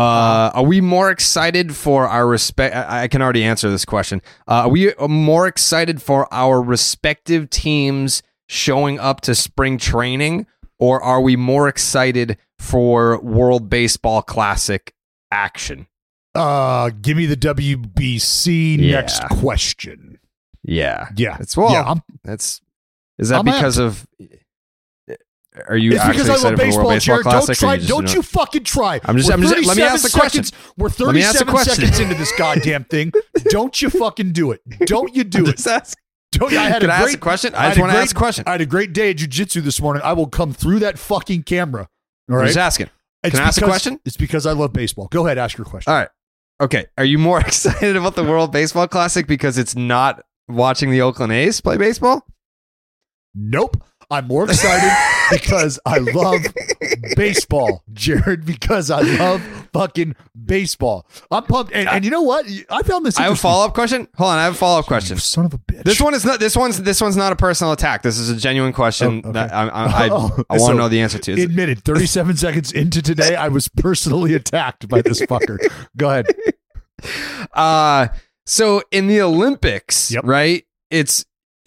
are we more excited for our respect? I can already answer this question. Are we more excited for our respective teams showing up to spring training, or are we more excited for World Baseball Classic action? Give me the WBC. Yeah. Next question. Yeah. Yeah. It's well. Yeah, Are you it's actually because excited I love baseball, for the World Baseball Jared, Classic? Don't you fucking try. I'm just let me ask the question. We're 37 seconds into this goddamn thing. Don't you fucking do it. Don't you do it. I ask a question? I just want to ask a question. I had a great day at jiu-jitsu this morning. I will come through that fucking camera. All right? I'm just asking. Can I ask a question? It's because I love baseball. Go ahead, ask your question. All right. Okay. Are you more excited about the World Baseball Classic because it's not watching the Oakland A's play baseball? Nope. I'm more excited because I love baseball, Jared, because I love fucking baseball. I'm pumped. And you know what? I found this. I have a follow-up question. Hold on. I have a follow-up question. You son of a bitch. This one's not a personal attack. This is a genuine question that I want to know the answer to. Admitted, 37 seconds into today, I was personally attacked by this fucker. Go ahead. So in the Olympics, yep. Right?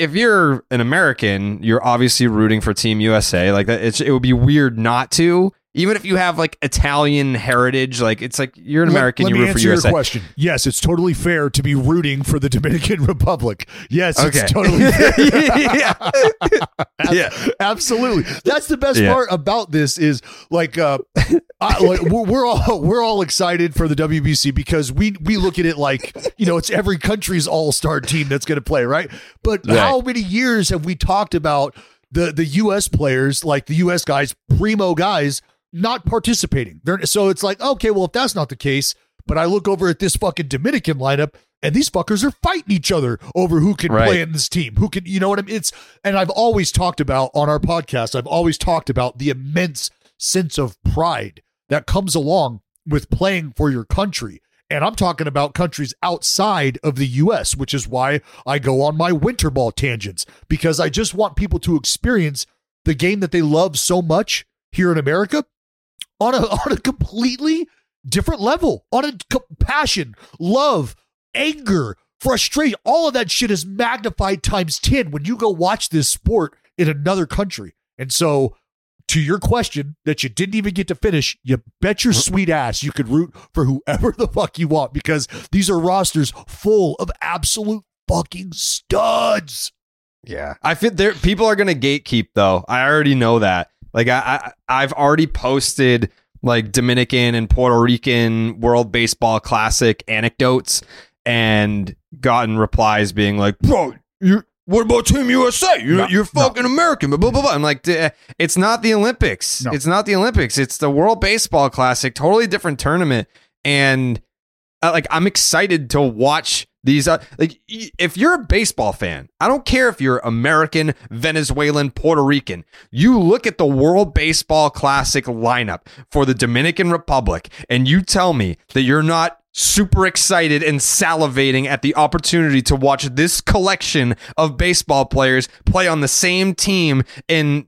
If you're an American, you're obviously rooting for Team USA. Like that, it would be weird not to. Even if you have like Italian heritage, like it's like you're an American. You root for USA. Let me answer your question. Yes, it's totally fair to be rooting for the Dominican Republic. Yes, It's totally fair. Yeah, absolutely. That's the best part about this is like, we're all excited for the WBC because we look at it like, you know, it's every country's all-star team that's going to play, right? But how many years have we talked about the U.S. players, like the U.S. guys, primo guys, not participating? So it's like, okay, well, if that's not the case, but I look over at this fucking Dominican lineup and these fuckers are fighting each other over who can play in this team, who can, you know what I mean? And I've always talked about on our podcast, the immense sense of pride that comes along with playing for your country. And I'm talking about countries outside of the U.S., which is why I go on my winter ball tangents, because I just want people to experience the game that they love so much here in America on a completely different level, on a passion, love, anger, frustration, all of that shit is magnified times 10 when you go watch this sport in another country. And so to your question that you didn't even get to finish, you bet your sweet ass you could root for whoever the fuck you want, because these are rosters full of absolute fucking studs. Yeah, I feel there. People are going to gatekeep, though. I already know that. Like I've already posted like Dominican and Puerto Rican World Baseball Classic anecdotes and gotten replies being like, bro, what about Team USA? You're fucking American. Blah, blah, blah. I'm like, it's not the Olympics. No. It's not the Olympics. It's the World Baseball Classic. Totally different tournament. And like, I'm excited to watch these. Like, if you're a baseball fan, I don't care if you're American, Venezuelan, Puerto Rican. You look at the World Baseball Classic lineup for the Dominican Republic, and you tell me that you're not super excited and salivating at the opportunity to watch this collection of baseball players play on the same team. And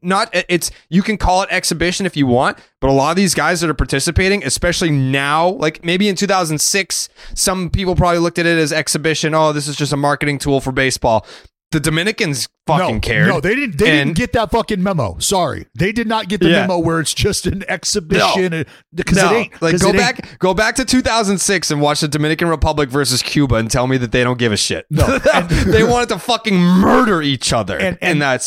you can call it exhibition if you want, but a lot of these guys that are participating, especially now, like maybe in 2006, some people probably looked at it as exhibition. Oh, this is just a marketing tool for baseball. The Dominicans fucking cared. No, they didn't. They didn't get that fucking memo. Sorry, they did not get the memo where it's just an exhibition. Because it ain't. Like go back to 2006 and watch the Dominican Republic versus Cuba and tell me that they don't give a shit. No, they wanted to fucking murder each other in that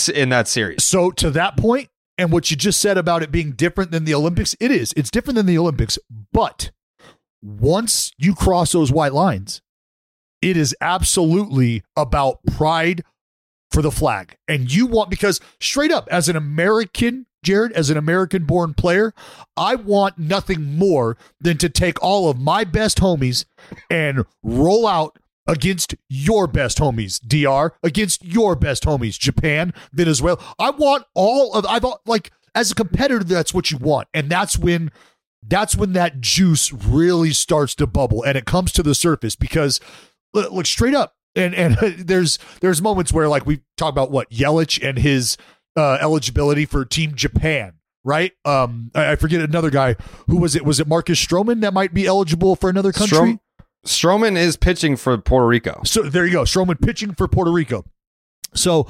series. So to that point, and what you just said about it being different than the Olympics, it is. It's different than the Olympics, but once you cross those white lines, it is absolutely about pride for the flag. And you want, because straight up as an American, Jared, as an American born player, I want nothing more than to take all of my best homies and roll out against your best homies, DR, against your best homies, Japan, Venezuela. I want like as a competitor, that's what you want. And that's when that juice really starts to bubble and it comes to the surface, because look straight up. And there's moments where, like, we talk about what Yelich and his eligibility for Team Japan, right? I forget another guy. Who was it? Was it Marcus Stroman that might be eligible for another country? Stroman is pitching for Puerto Rico. So there you go. Stroman pitching for Puerto Rico. So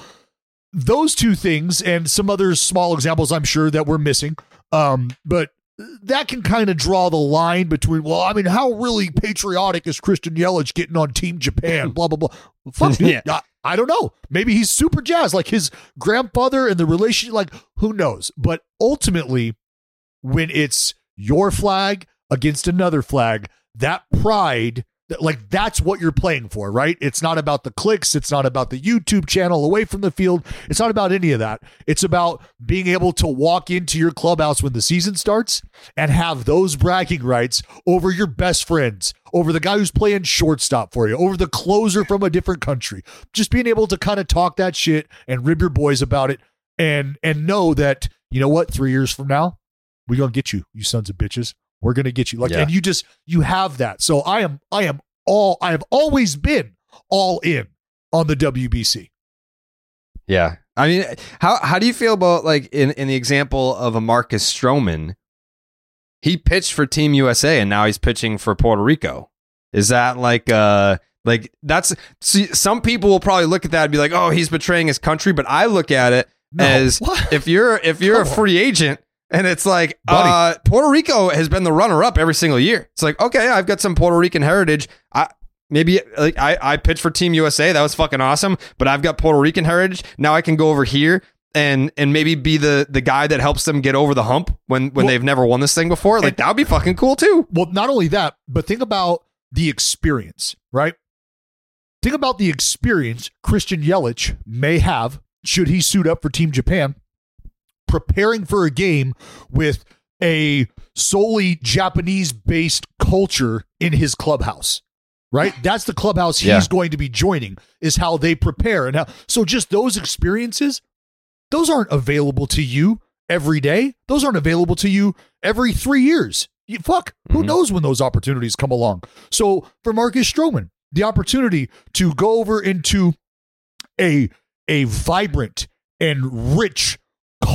those two things and some other small examples, I'm sure, that we're missing. But that can kind of draw the line between, well, I mean, how really patriotic is Christian Yelich getting on Team Japan? Blah, blah, blah. Fuck, yeah. I don't know. Maybe he's super jazzed, like his grandfather and the relationship, like, who knows? But ultimately, when it's your flag against another flag, that pride, like, that's what you're playing for, right? It's not about the clicks. It's not about the YouTube channel away from the field. It's not about any of that. It's about being able to walk into your clubhouse when the season starts and have those bragging rights over your best friends, over the guy who's playing shortstop for you, over the closer from a different country. Just being able to kind of talk that shit and rib your boys about it and know that, you know what, 3 years from now, we're going to get you, you sons of bitches. We're going to get you. Like, yeah. And you have that. So I have always been all in on the WBC. Yeah. I mean, how do you feel about, like, in the example of a Marcus Stroman, he pitched for Team USA and now he's pitching for Puerto Rico. Is that like that's, see, some people will probably look at that and be like, oh, he's betraying his country. But I look at it as what? if you're a free agent, and it's like, Puerto Rico has been the runner-up every single year. It's like, okay, I've got some Puerto Rican heritage. I pitched for Team USA. That was fucking awesome. But I've got Puerto Rican heritage. Now I can go over here and maybe be the guy that helps them get over the hump when they've never won this thing before. Like, that would be fucking cool, too. Well, not only that, but think about the experience, right? Think about the experience Christian Yelich may have should he suit up for Team Japan, preparing for a game with a solely Japanese-based culture in his clubhouse, right? That's the clubhouse he's going to be joining, is how they prepare. And so just those experiences, those aren't available to you every day. Those aren't available to you every 3 years. Who knows when those opportunities come along? So for Marcus Stroman, the opportunity to go over into a vibrant and rich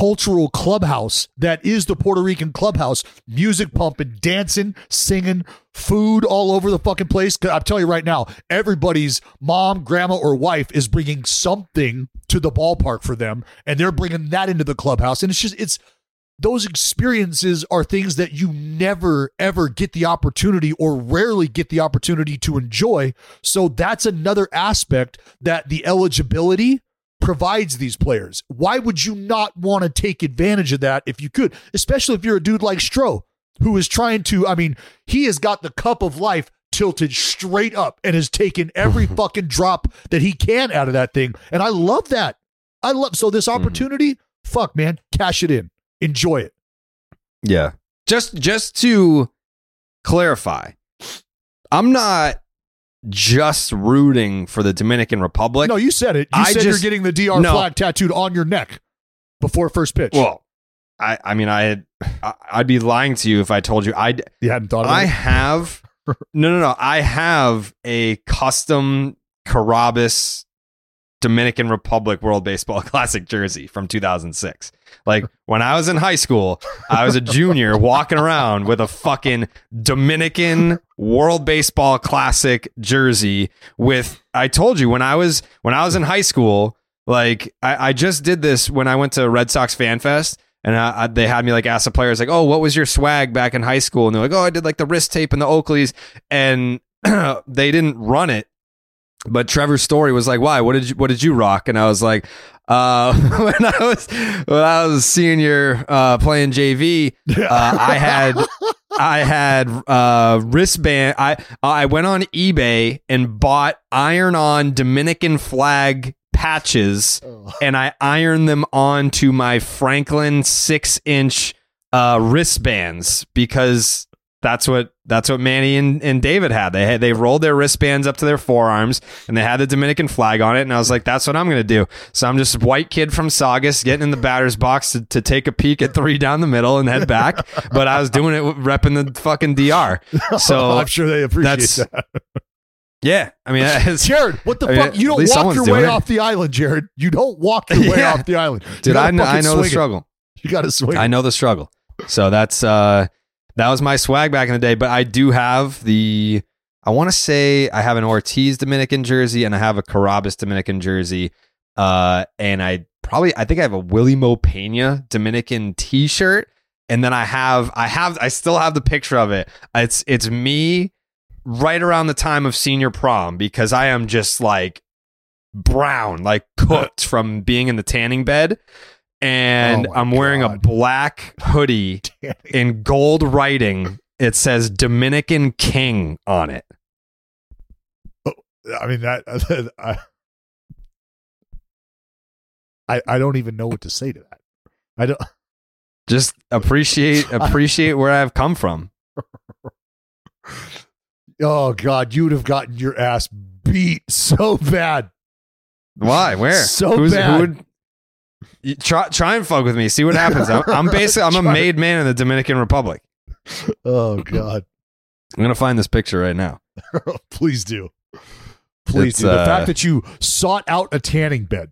cultural clubhouse that is the Puerto Rican clubhouse. Music pumping, dancing, singing, food all over the fucking place. I'm telling you right now, everybody's mom, grandma, or wife is bringing something to the ballpark for them, and they're bringing that into the clubhouse. And it's just, it's those experiences are things that you never, ever get the opportunity or rarely get the opportunity to enjoy. So that's another aspect that the eligibility provides these players. Why would you not want to take advantage of that if you could, especially if you're a dude like Stroh, who is trying to, I mean, he has got the cup of life tilted straight up and has taken every fucking drop that he can out of that thing. And I love that. So this opportunity, fuck man, cash it in. Enjoy it. Yeah. Just to clarify, I'm not just rooting for the Dominican Republic. No, you said it. You're getting the DR flag tattooed on your neck before first pitch. Well, I'd be lying to you if I told you you hadn't thought about it. I have a custom Carabas Dominican Republic World Baseball Classic jersey from 2006. Like when I was in high school, I was a junior walking around with a fucking Dominican World Baseball Classic jersey with, I told you when I was in high school, like I just did this when I went to Red Sox Fan Fest. And they had me like ask the players like, oh, what was your swag back in high school? And they're like, oh, I did like the wrist tape and the Oakleys, and they didn't run it. But Trevor Story was like, why? What did you rock? And I was like, when I was a senior playing JV, I had wristband. I went on eBay and bought iron-on Dominican flag patches, and I ironed them onto my Franklin 6-inch wristbands because that's what Manny and David had. They rolled their wristbands up to their forearms and they had the Dominican flag on it. And I was like, that's what I'm going to do. So I'm just a white kid from Saugus getting in the batter's box to take a peek at three down the middle and head back. But I was doing it repping the fucking DR. So I'm sure they appreciate that. Yeah. I mean, Jared, what the fuck? You don't walk your way off the island, Jared. You don't walk your way off the island. Dude, I know the struggle. You got to swing. I know the struggle. So that's... that was my swag back in the day, but I do have I want to say I have an Ortiz Dominican jersey and I have a Carabas Dominican jersey. And I think I have a Willie Mo Pena Dominican t-shirt. And then I still have the picture of it. It's me right around the time of senior prom because I am just like brown, like cooked from being in the tanning bed. And I'm wearing a black hoodie in gold writing. It says Dominican King on it. Oh, I mean, that I don't even know what to say to that. I don't just appreciate where I've come from. Oh God, you would have gotten your ass beat so bad. Why? Where? So bad. You try and fuck with me. See what happens. I'm a made man in the Dominican Republic. Oh God! I'm gonna find this picture right now. Please do. Please do. The fact that you sought out a tanning bed.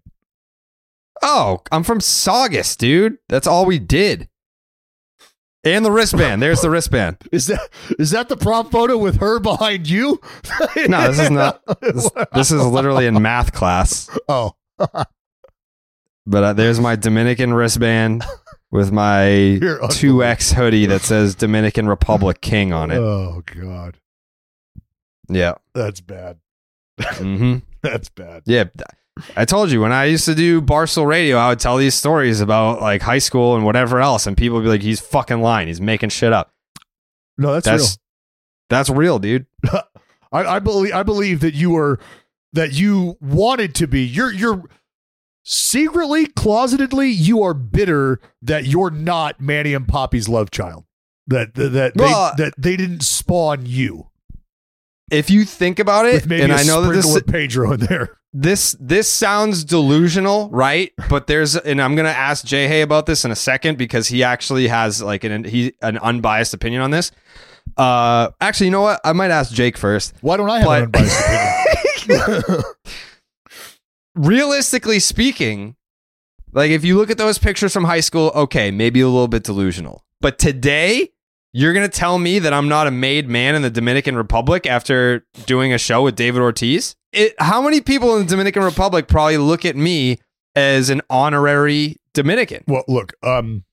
Oh, I'm from Saugus, dude. That's all we did. And the wristband. There's the wristband. Is that the prom photo with her behind you? No, this is not. This is literally in math class. Oh. But there's my Dominican wristband with my 2X hoodie that says Dominican Republic King on it. Oh, God. Yeah. That's bad. Mm-hmm. That's bad. Yeah. I told you when I used to do Barstool Radio, I would tell these stories about like high school and whatever else. And people would be like, he's fucking lying. He's making shit up. No, that's real. That's real, dude. I believe that you wanted to be. You're secretly, closetedly, you are bitter that you're not Manny and Poppy's love child. That they didn't spawn you. If you think about it, and I know that this is Pedro in there. This sounds delusional, right? But and I'm gonna ask Jay Hay about this in a second because he actually has like an unbiased opinion on this. Actually, you know what? I might ask Jake first. Why don't I have an unbiased opinion? Realistically speaking, Like, if you look at those pictures from high school, okay, maybe a little bit delusional. But today, you're going to tell me that I'm not a made man in the Dominican Republic after doing a show with David Ortiz? How many people in the Dominican Republic probably look at me as an honorary Dominican? Well, look, I'm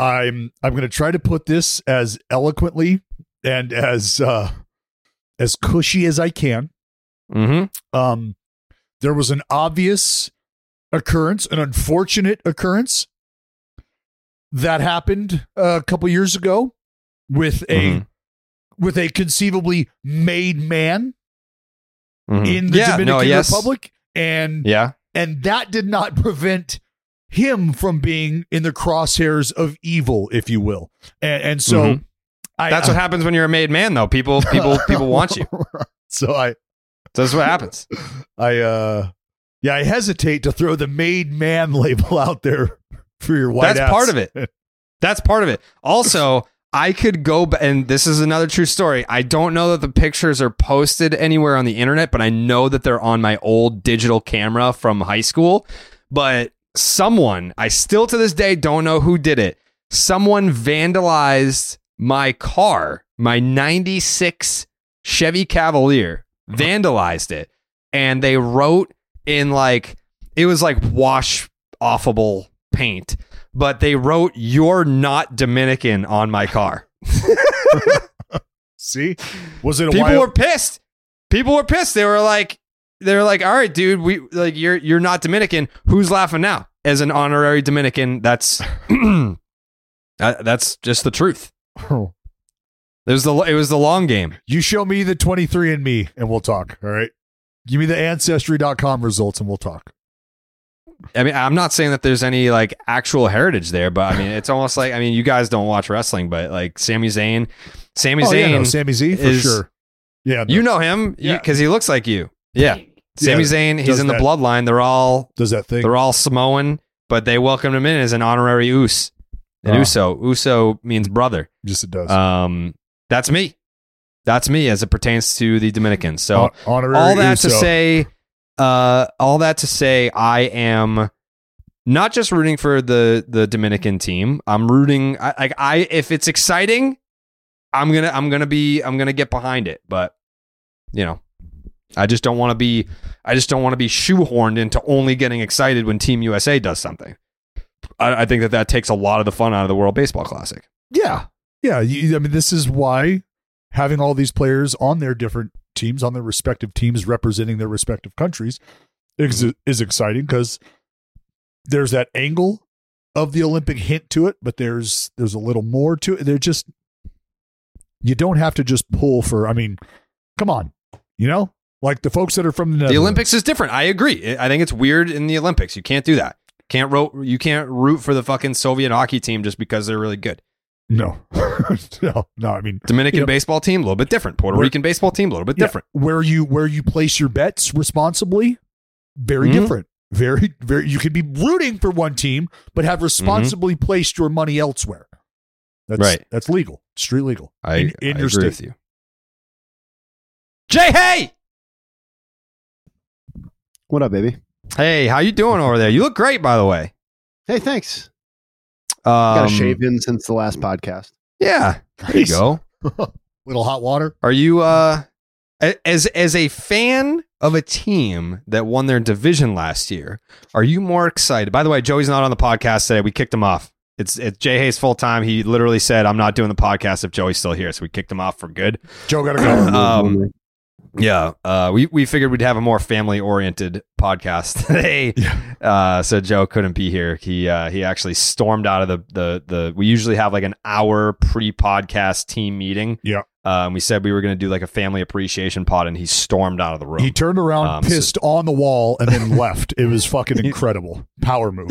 going to try to put this as eloquently and as cushy as I can. Mm-hmm. There was an obvious occurrence, an unfortunate occurrence that happened a couple years ago with a conceivably made man in the Dominican Republic, and that did not prevent him from being in the crosshairs of evil, if you will, and so that's what happens when you're a made man, though. People want you. That's what happens. I hesitate to throw the made man label out there for your white ass. That's part of it. Also, I could go back, and this is another true story. I don't know that the pictures are posted anywhere on the internet, but I know that they're on my old digital camera from high school. But someone, I still to this day don't know who did it. Someone vandalized my car, my 96 Chevy Cavalier, vandalized it, and they wrote in, like, it was like wash offable paint, but they wrote "You're not Dominican" on my car. See, was it a people were pissed. People were pissed. They were like, all right, dude, we like you're not Dominican. Who's laughing now? As an honorary Dominican, that's that's just the truth. Oh. It was the long game. You show me the 23andMe and we'll talk. All right. Give me the ancestry.com results and we'll talk. I mean, I'm not saying that there's any like actual heritage there, but I mean, it's almost like, I mean, you guys don't watch wrestling, but like Sami Zayn. Yeah, no, Sami Z for sure. Yeah. No. You know him because he looks like you. Yeah. Sami Zayn, he's in the bloodline. They're all Samoan, but they welcomed him in as an honorary Uso. And Uso means brother. Yes, it does. That's me. That's me as it pertains to the Dominicans. So all that to say, I am not just rooting for the Dominican team. I'm rooting. If it's exciting, I'm gonna get behind it. But you know, I just don't want to be shoehorned into only getting excited when Team USA does something. I think that takes a lot of the fun out of the World Baseball Classic. Yeah. Yeah. I mean, this is why having all these players on their different teams, on their respective teams, representing their respective countries is exciting, because there's that angle of the Olympic hint to it, but there's a little more to it. They're just, you don't have to just pull for, I mean, come on, you know, like the folks that are from the Olympics is different. I agree. I think it's weird in the Olympics. You can't do that. You can't root for the fucking Soviet hockey team just because they're really good. No, no. I mean, Dominican baseball team a little bit different. Puerto Rican baseball team a little bit different. Where you place your bets responsibly, very different. Very, very. You could be rooting for one team, but have responsibly placed your money elsewhere. That's right. That's legal. Street legal. I agree with you. Jay Hay, what up, baby? Hey, how you doing over there? You look great, by the way. Hey, thanks. Got a shave in since the last podcast. Yeah, there you go. Little hot water. Are you as a fan of a team that won their division last year? Are you more excited? By the way, Joey's not on the podcast today. We kicked him off. It's Jay Hayes full time. He literally said, "I'm not doing the podcast if Joey's still here," so we kicked him off for good. Joe got to go. Yeah, we figured we'd have a more family-oriented podcast today, so Joe couldn't be here. He actually stormed out of the. We usually have like an hour pre-podcast team meeting. Yeah, we said we were going to do like a family appreciation pod, and he stormed out of the room. He turned around, pissed on the wall, and then left. It was fucking incredible. Power move.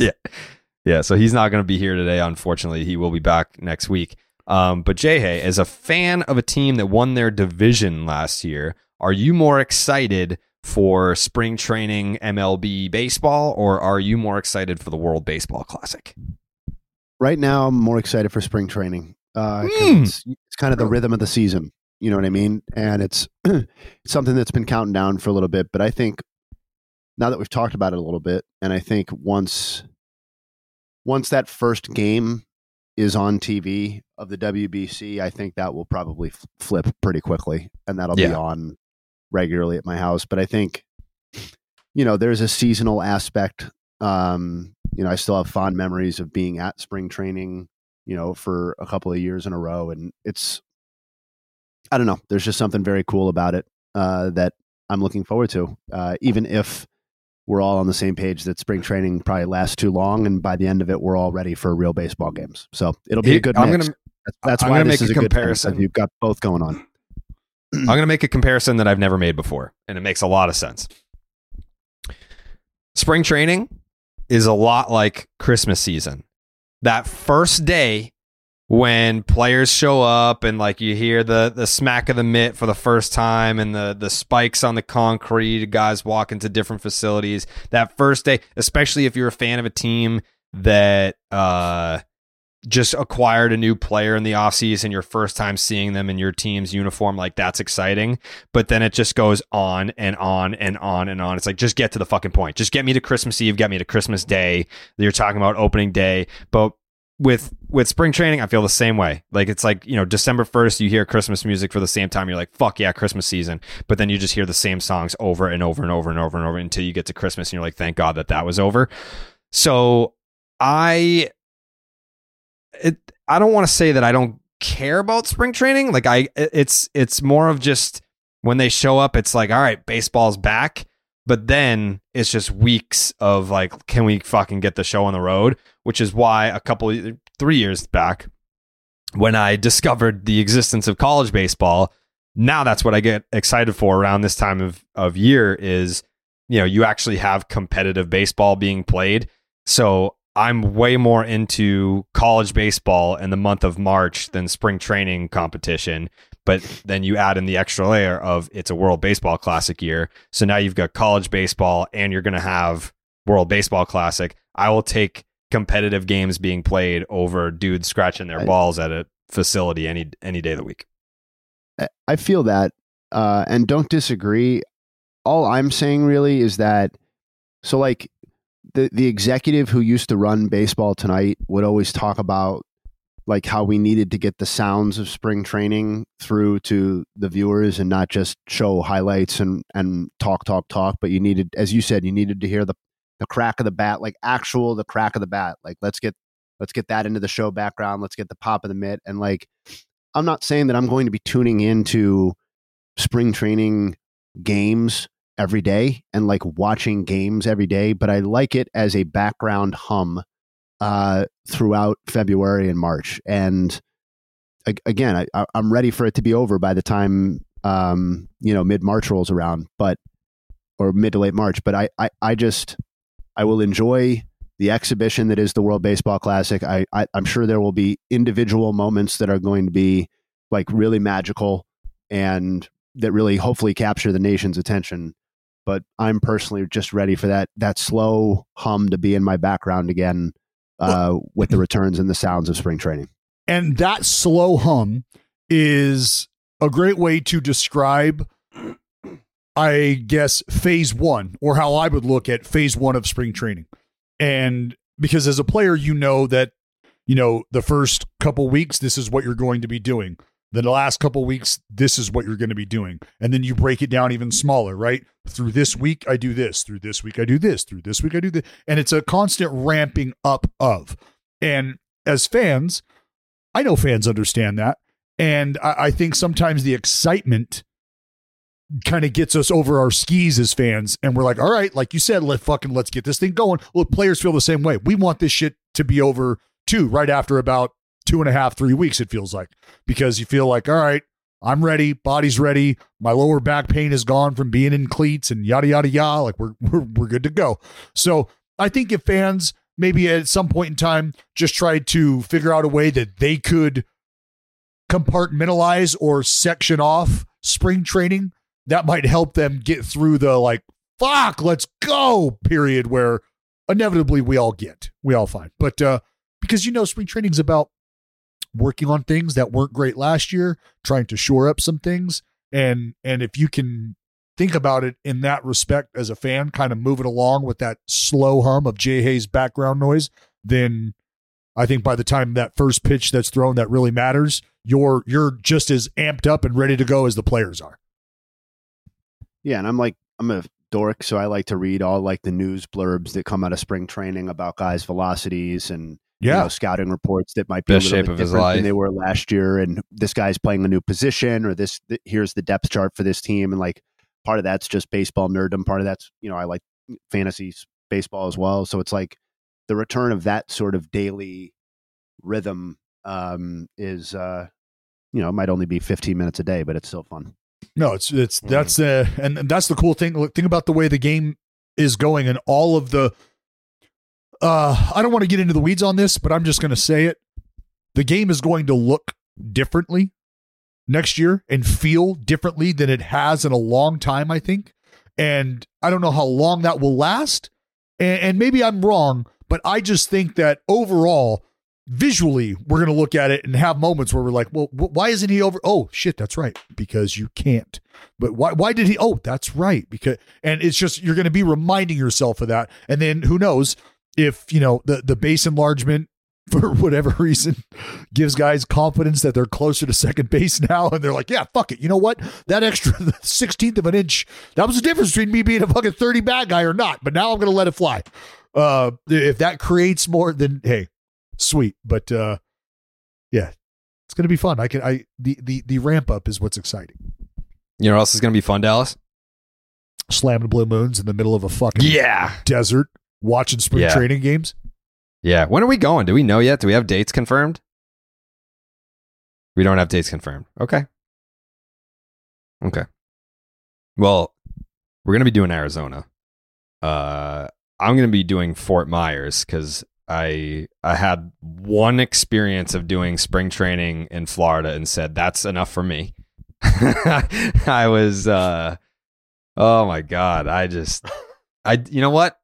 Yeah. So he's not going to be here today. Unfortunately, he will be back next week. But Jay Hay, as a fan of a team that won their division last year, are you more excited for spring training MLB baseball, or are you more excited for the World Baseball Classic? Right now, I'm more excited for spring training. It's kind of the rhythm of the season. You know what I mean? And it's something that's been counting down for a little bit. But I think now that we've talked about it a little bit, and I think once that first game is on TV of the WBC, I think that will probably flip pretty quickly, and that'll be on regularly at my house. But I think, you know, there's a seasonal aspect. You know, I still have fond memories of being at spring training, you know, for a couple of years in a row. And it's, I don't know, there's just something very cool about it that I'm looking forward to, even if we're all on the same page that spring training probably lasts too long. And by the end of it, we're all ready for real baseball games. So it'll be a good mix. That's why this is a comparison. You've got both going on. I'm going to make a comparison that I've never made before, and it makes a lot of sense. Spring training is a lot like Christmas season. That first day when players show up and like you hear the smack of the mitt for the first time and the spikes on the concrete, guys walk into different facilities. That first day, especially if you're a fan of a team that just acquired a new player in the offseason, your first time seeing them in your team's uniform, like that's exciting. But then it just goes on and on and on and on. It's like, just get to the fucking point. Just get me to Christmas Eve, get me to Christmas Day. You're talking about opening day. But with spring training, I feel the same way. Like it's like, you know, December 1st, you hear Christmas music for the same time. You're like, fuck yeah, Christmas season. But then you just hear the same songs over and over and over and over and over until you get to Christmas and you're like, thank God that was over. So I don't want to say that I don't care about spring training. Like it's more of just when they show up, it's like, all right, baseball's back. But then it's just weeks of like, can we fucking get the show on the road? Which is why 3 years back when I discovered the existence of college baseball, now that's what I get excited for around this time of year is, you know, you actually have competitive baseball being played. So I'm way more into college baseball in the month of March than spring training competition. But then you add in the extra layer of it's a World Baseball Classic year. So now you've got college baseball and you're going to have World Baseball Classic. I will take competitive games being played over dudes scratching their balls at a facility any day of the week. I feel that and don't disagree. All I'm saying really is that, so like, the executive who used to run Baseball Tonight would always talk about like how we needed to get the sounds of spring training through to the viewers and not just show highlights and talk, but you needed, as you said, you needed to hear the crack of the bat, like actual the crack of the bat. Like let's get that into the show background. Let's get the pop of the mitt. And like, I'm not saying that I'm going to be tuning into spring training games every day and like watching games every day, but I like it as a background hum throughout February and March. And again, I'm ready for it to be over by the time, you know, mid-March rolls around, or mid to late March. But I will enjoy the exhibition that is the World Baseball Classic. I'm sure there will be individual moments that are going to be like really magical and that really hopefully capture the nation's attention. But I'm personally just ready for that slow hum to be in my background again with the returns and the sounds of spring training. And that slow hum is a great way to describe, I guess, phase one, or how I would look at phase one of spring training. And because as a player, you know that, you know, the first couple weeks, this is what you're going to be doing. Then the last couple of weeks, this is what you're going to be doing. And then you break it down even smaller, right? Through this week, I do this. Through this week, I do this. Through this week, I do this. And it's a constant ramping up of. And as fans, I know fans understand that. And I think sometimes the excitement kind of gets us over our skis as fans. And we're like, all right, like you said, let's get this thing going. Well, players feel the same way. We want this shit to be over too, right after about 2.5-3 weeks, it feels like, because you feel like, all right, I'm ready, body's ready, my lower back pain is gone from being in cleats and yada yada yada, like we're good to go. So I think if fans maybe at some point in time just tried to figure out a way that they could compartmentalize or section off spring training, that might help them get through the like, fuck, let's go period where inevitably we all find. But because you know spring training is about working on things that weren't great last year, trying to shore up some things. And if you can think about it in that respect as a fan, kind of move it along with that slow hum of Jay Hayes background noise, then I think by the time that first pitch that's thrown that really matters, you're just as amped up and ready to go as the players are. Yeah, and I'm a dork, so I like to read all like the news blurbs that come out of spring training about guys' velocities and you know, scouting reports that might be a little bit different than they were last year, and this guy's playing a new position, or this here's the depth chart for this team, and like part of that's just baseball nerddom, part of that's, you know, I like fantasy baseball as well, so it's like the return of that sort of daily rhythm is, you know, it might only be 15 minutes a day, but it's still fun. No, it's that's and that's the cool thing. Look, think about the way the game is going and all of the. I don't want to get into the weeds on this, but I'm just going to say it: the game is going to look differently next year and feel differently than it has in a long time, I think. And I don't know how long that will last, and maybe I'm wrong. But I just think that overall, visually, we're going to look at it and have moments where we're like, well, why isn't he over? Oh, shit, that's right. Because you can't. But why did he? Oh, that's right. Because, and it's just, you're going to be reminding yourself of that. And then who knows if, you know, the base enlargement for whatever reason gives guys confidence that they're closer to second base now. And they're like, yeah, fuck it. You know what? That extra 16th of an inch, that was the difference between me being a fucking 30 bad guy or not. But now I'm going to let it fly. If that creates more, then hey, sweet. But yeah, it's gonna be fun. The ramp up is what's exciting. You know what else is gonna be fun, Dallas? Slamming Blue Moons in the middle of a fucking desert, watching spring training games. Yeah. When are we going? Do we know yet? Do we have dates confirmed? We don't have dates confirmed. Okay. Well, we're gonna be doing Arizona. I'm going to be doing Fort Myers because I had one experience of doing spring training in Florida and said, that's enough for me. I was, oh my God. You know what?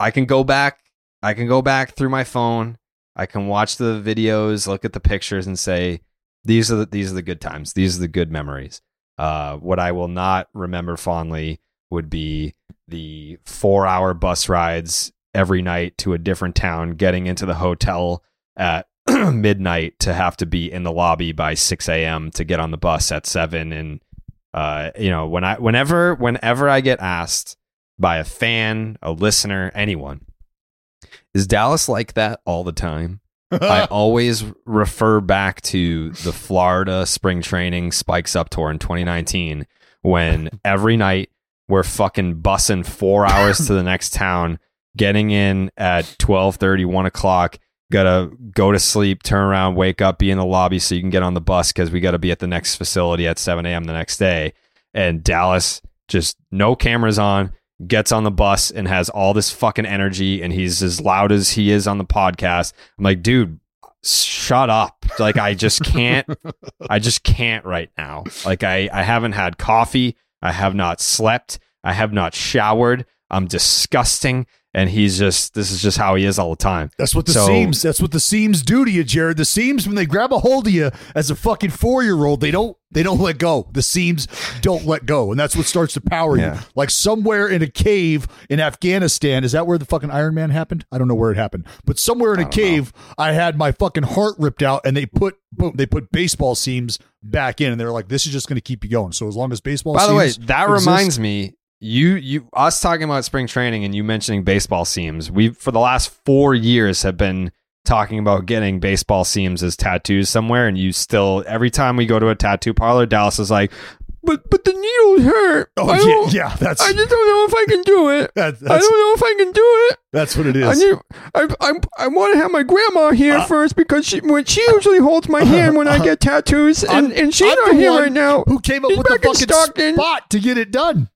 I can go back through my phone. I can watch the videos, look at the pictures and say, these are the good times. These are the good memories. What I will not remember fondly would be the 4-hour bus rides every night to a different town, getting into the hotel at midnight to have to be in the lobby by 6 a.m. to get on the bus at 7. And, you know, whenever I get asked by a fan, a listener, anyone, is Dallas like that all the time? I always refer back to the Florida spring training Spikes Up tour in 2019 when every night, we're fucking bussing 4 hours to the next town, getting in at 12:30, 1 o'clock, gotta go to sleep, turn around, wake up, be in the lobby so you can get on the bus because we gotta be at the next facility at 7 a.m. the next day. And Dallas, just no cameras on, gets on the bus and has all this fucking energy and he's as loud as he is on the podcast. I'm like, dude, shut up. Like, I just can't right now. Like, I haven't had coffee. I have not slept. I have not showered. I'm disgusting. And this is just how he is all the time. That's what the seams do to you, Jared. The seams, when they grab a hold of you as a fucking 4-year-old, they don't let go. The seams don't let go. And that's what starts to power you. Like somewhere in a cave in Afghanistan. Is that where the fucking Iron Man happened? I don't know where it happened, but somewhere in a cave, I had my fucking heart ripped out and they put baseball seams back in and they're like, this is just going to keep you going. So as long as baseball seams. By the way, that reminds me. You us talking about spring training and you mentioning baseball seams. We for the last 4 years have been talking about getting baseball seams as tattoos somewhere, and you still every time we go to a tattoo parlor, Dallas is like, but the needles hurt. Oh yeah, that's. I just don't know if I can do it. I don't know if I can do it. That's what it is. I want to have my grandma here first because she usually holds my hand when I get tattoos, and she's not here right now. Who came up with the fucking spot to get it done?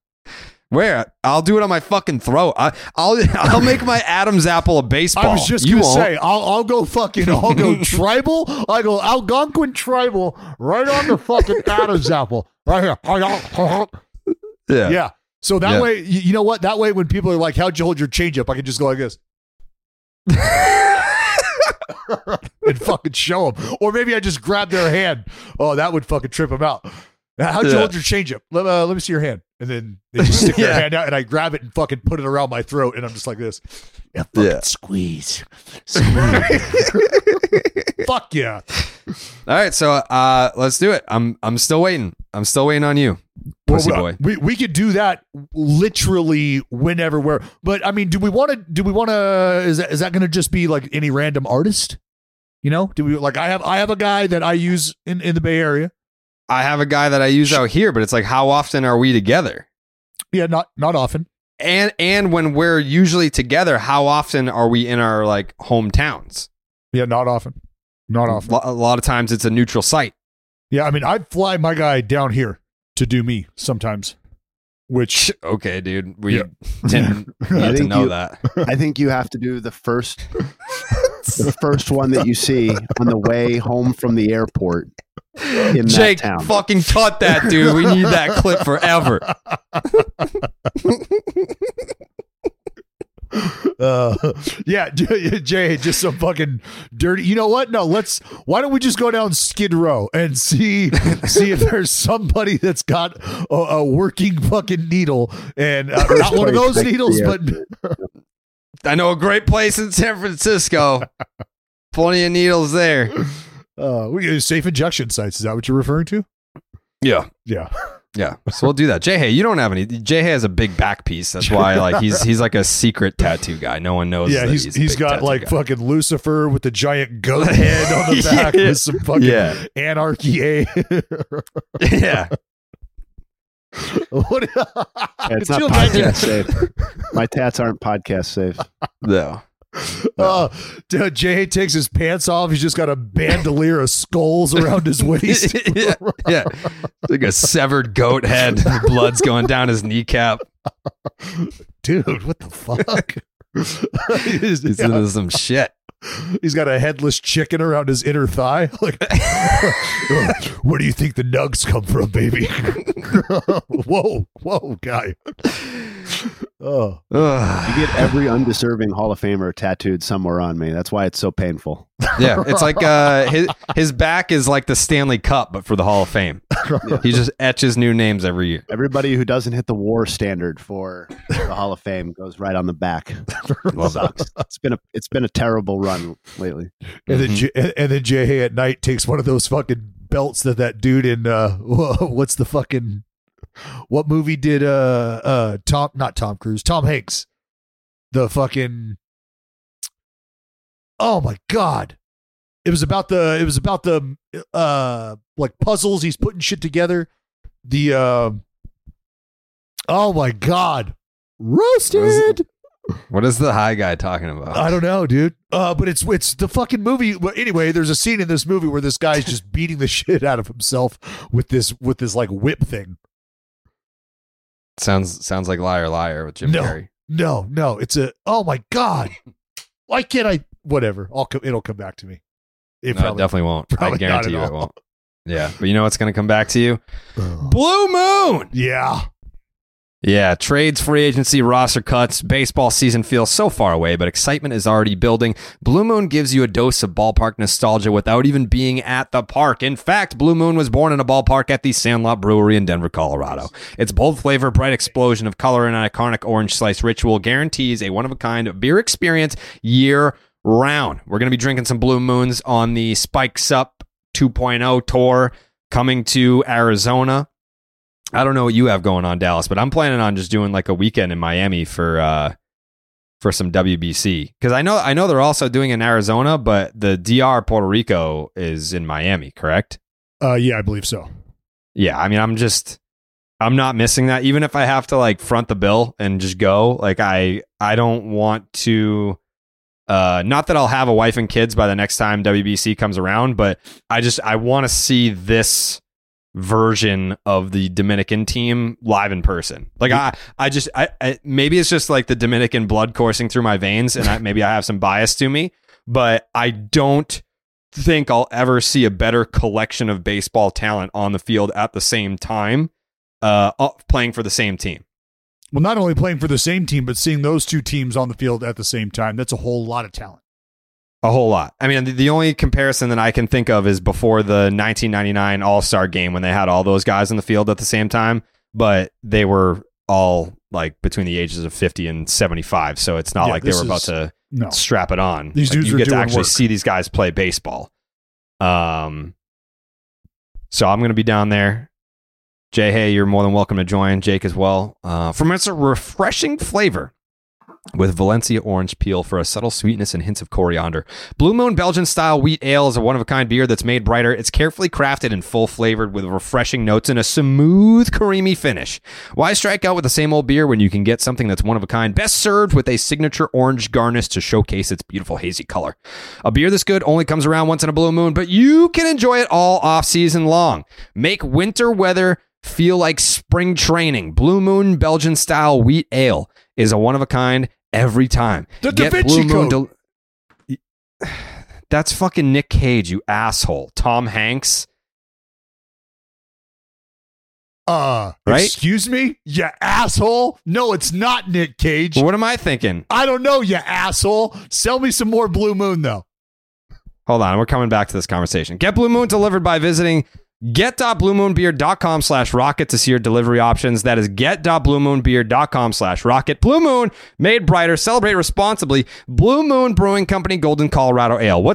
Where? I'll do it on my fucking throat. I'll make my Adam's apple a baseball. I was just going to say, I'll go tribal. I go Algonquin tribal right on the fucking Adam's apple. Right here. Yeah. So that way, you know what? That way when people are like, how'd you hold your change up? I can just go like this. And fucking show them. Or maybe I just grab their hand. Oh, that would fucking trip them out. How'd you hold your change up? Let me see your hand. And then they just stick their hand out, and I grab it and fucking put it around my throat, and I'm just like this. Yeah, fucking squeeze. Fuck yeah. All right, so let's do it. I'm still waiting. I'm still waiting on you, pussy boy. We could do that literally whenever. But I mean, do we want to? Is that going to just be like any random artist? You know, do we like? I have a guy that I use in the Bay Area. I have a guy that I use out here, but it's like, how often are we together? Yeah, not often. And when we're usually together, how often are we in our like hometowns? Yeah, not often. A lot of times it's a neutral site. Yeah, I mean, I'd fly my guy down here to do me sometimes. Which, okay, dude, we didn't need to know that. I think you have to do the first one that you see on the way home from the airport. In Jake, that town. Fucking cut that, dude. We need that clip forever. Jay, just some fucking dirty. You know what? No, why don't we just go down Skid Row and see if there's somebody that's got a working fucking needle and not one of those needles, but I know a great place in San Francisco. Plenty of needles there. Safe injection sites. Is that what you're referring to? Yeah. So we'll do that. Jay Hay, you don't have any. Jay Hay has a big back piece. That's why, like, he's like a secret tattoo guy. No one knows. Yeah, he's got like guy. Fucking Lucifer with the giant goat head on the back with some fucking anarchy. Yeah. What? It's not podcast safe. My tats aren't podcast safe. No. Dude, Jay takes his pants off. He's just got a bandolier of skulls around his waist. yeah. Like a severed goat head. Blood's going down his kneecap. Dude, what the fuck? He's into some shit. He's got a headless chicken around his inner thigh. Like, where do you think the nugs come from, baby? whoa, guy. Oh, you get every undeserving Hall of Famer tattooed somewhere on me. That's why it's so painful. Yeah, it's like his back is like the Stanley Cup, but for the Hall of Fame. Yeah. He just etches new names every year. Everybody who doesn't hit the WAR standard for the Hall of Fame goes right on the back. Love that. It's been a terrible run lately. And then Jay Hay at night takes one of those fucking belts that dude in what's the fucking. What movie did Tom Hanks, the fucking, oh my God. It was about the like puzzles. He's putting shit together. The, oh my God. Roasted. What is the high guy talking about? I don't know, dude. But it's the fucking movie. But anyway, there's a scene in this movie where this guy's just beating the shit out of himself with this like whip thing. Sounds like Liar Liar with Jim Carrey. No, it's oh my God. Why can't I? Whatever, it'll come back to me. It definitely won't. I guarantee you it won't. Yeah, but you know what's going to come back to you? Blue Moon. Yeah. Trades, free agency, roster cuts. Baseball season feels so far away, but excitement is already building. Blue Moon gives you a dose of ballpark nostalgia without even being at the park. In fact, Blue Moon was born in a ballpark at the Sandlot Brewery in Denver, Colorado. Its bold flavor, bright explosion of color, and an iconic orange slice ritual guarantees a one-of-a-kind beer experience year-round. We're going to be drinking some Blue Moons on the Spikes Up 2.0 tour coming to Arizona. I don't know what you have going on, Dallas, but I'm planning on just doing like a weekend in Miami for some WBC, because I know they're also doing in Arizona, but the DR Puerto Rico is in Miami, correct? Yeah, I believe so. Yeah, I mean, I'm not missing that, even if I have to like front the bill and just go. Like I don't want to. Not that I'll have a wife and kids by the next time WBC comes around, but I want to see this version of the Dominican team live in person. Like I maybe it's just like the Dominican blood coursing through my veins, and maybe I have some bias to me, but I don't think I'll ever see a better collection of baseball talent on the field at the same time, playing for the same team. Well, not only playing for the same team, but seeing those two teams on the field at the same time. That's a whole lot of talent. A whole lot. I mean, the only comparison that I can think of is before the 1999 All-Star game when they had all those guys in the field at the same time. but they were all like between the ages of 50 and 75. So it's not like they were about to strap it on. These dudes, you get to actually see these guys play baseball. So I'm going to be down there. Jay, hey, you're more than welcome to join. Jake as well. From it's a refreshing flavor with Valencia orange peel for a subtle sweetness and hints of coriander. Blue Moon Belgian style wheat ale is a one-of-a-kind beer that's made brighter. It's carefully crafted and full-flavored with refreshing notes and a smooth, creamy finish. Why strike out with the same old beer when you can get something that's one-of-a-kind, best served with a signature orange garnish to showcase its beautiful hazy color? A beer this good only comes around once in a blue moon, but you can enjoy it all off-season long. Make winter weather feel like spring training. Blue Moon Belgian style wheat ale is a one-of-a-kind every time. The Da Vinci Code. That's fucking Nick Cage, you asshole. Tom Hanks. Right? Excuse me? You asshole? No, it's not Nick Cage. Well, what am I thinking? I don't know, you asshole. Sell me some more Blue Moon, though. Hold on. We're coming back to this conversation. Get Blue Moon delivered by visiting get.bluemoonbeer.com/rocket to see your delivery options. That is get.bluemoonbeer.com/rocket. Blue Moon, made brighter. Celebrate responsibly. Blue Moon Brewing Company, Golden, Colorado Ale.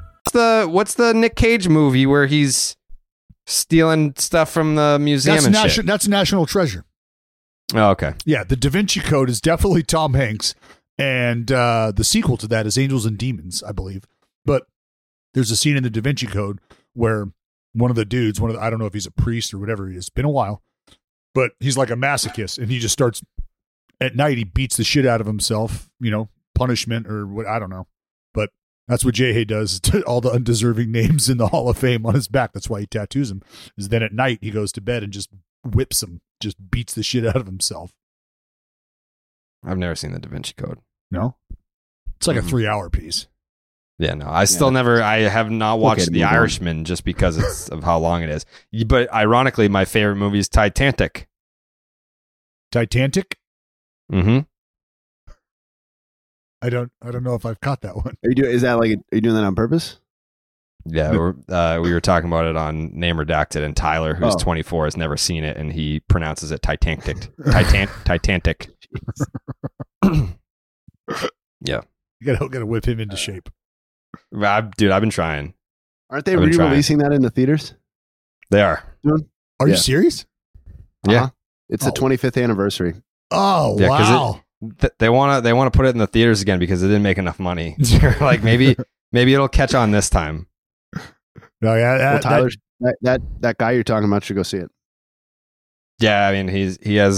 What's the Nick Cage movie where he's stealing stuff from the museum and shit? That's National Treasure. Oh, okay. Yeah, the Da Vinci Code is definitely Tom Hanks, and the sequel to that is Angels and Demons, I believe. But there's a scene in the Da Vinci Code where one of the dudes, I don't know if he's a priest or whatever he is, been a while, but he's like a masochist, and he just starts at night. He beats the shit out of himself, punishment or what, I don't know. That's what Jay Hay does to all the undeserving names in the Hall of Fame on his back. That's why he tattoos them. Is then at night he goes to bed and just whips them, just beats the shit out of himself. I've never seen the Da Vinci Code. No? It's like a 3-hour piece. Yeah, no. I have not watched The Irishman just because it's of how long it is. But ironically, my favorite movie is Titanic. Titanic? Mm-hmm. I don't know if I've caught that one. Are you doing that on purpose? Yeah, we were talking about it on Name Redacted, and Tyler, who's 24, has never seen it, and he pronounces it Titanic. Titanic. Yeah, you gotta whip him into shape. I've been trying. Aren't they re-releasing that in the theaters? They are. Are you serious? Yeah, it's the 25th anniversary. Oh yeah, wow. They want to put it in the theaters again because it didn't make enough money. Like maybe it'll catch on this time. No, yeah, Tyler, that guy you're talking about should go see it. Yeah, I mean he has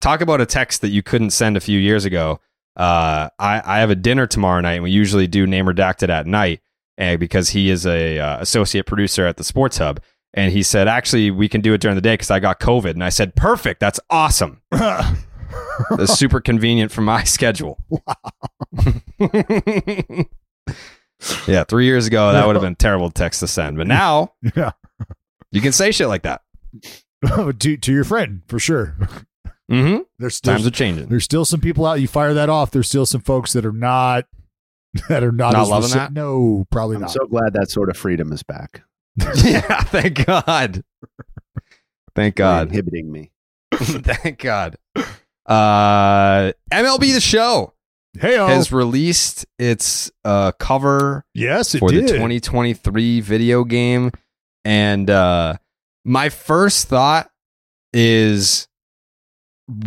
talk about a text that you couldn't send a few years ago. I have a dinner tomorrow night, and we usually do Name Redacted at night, and because he is a associate producer at the Sports Hub. And he said, actually, we can do it during the day because I got COVID. And I said, perfect, that's awesome. That's super convenient for my schedule. Wow. Yeah, 3 years ago, that would have been terrible text to send. But now, you can say shit like that. to your friend, for sure. Mm-hmm. Times are changing. There's still some people out. You fire that off. There's still some folks that are not loving that. No, probably not. I'm so glad that sort of freedom is back. Yeah, thank God. Thank God. You're inhibiting me. Thank God. MLB The Show has released its cover the 2023 video game. And my first thought is,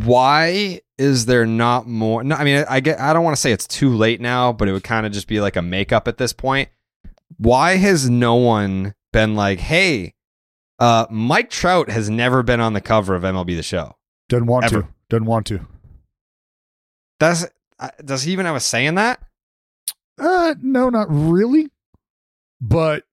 why is there not more? No, I mean, I don't want to say it's too late now, but it would kind of just be like a makeup at this point. Why has no one been like, hey, Mike Trout has never been on the cover of MLB The Show? Doesn't want to. Does he even have a say in that? No, not really. But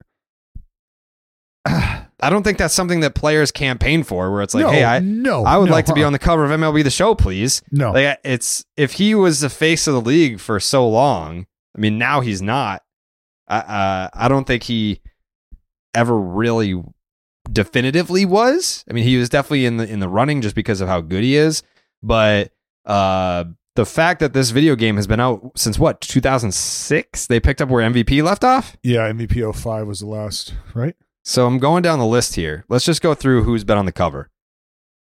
I don't think that's something that players campaign for, where it's like, hey, I would like to be on the cover of MLB The Show, please. No, like, it's, if he was the face of the league for so long, I mean, now he's not. I don't think he ever really definitively was. I mean, he was definitely in the running just because of how good he is. But the fact that this video game has been out since what, 2006? They picked up where MVP left off. Yeah, MVP 05 was the last, right? So I'm going down the list here. Let's just go through who's been on the cover.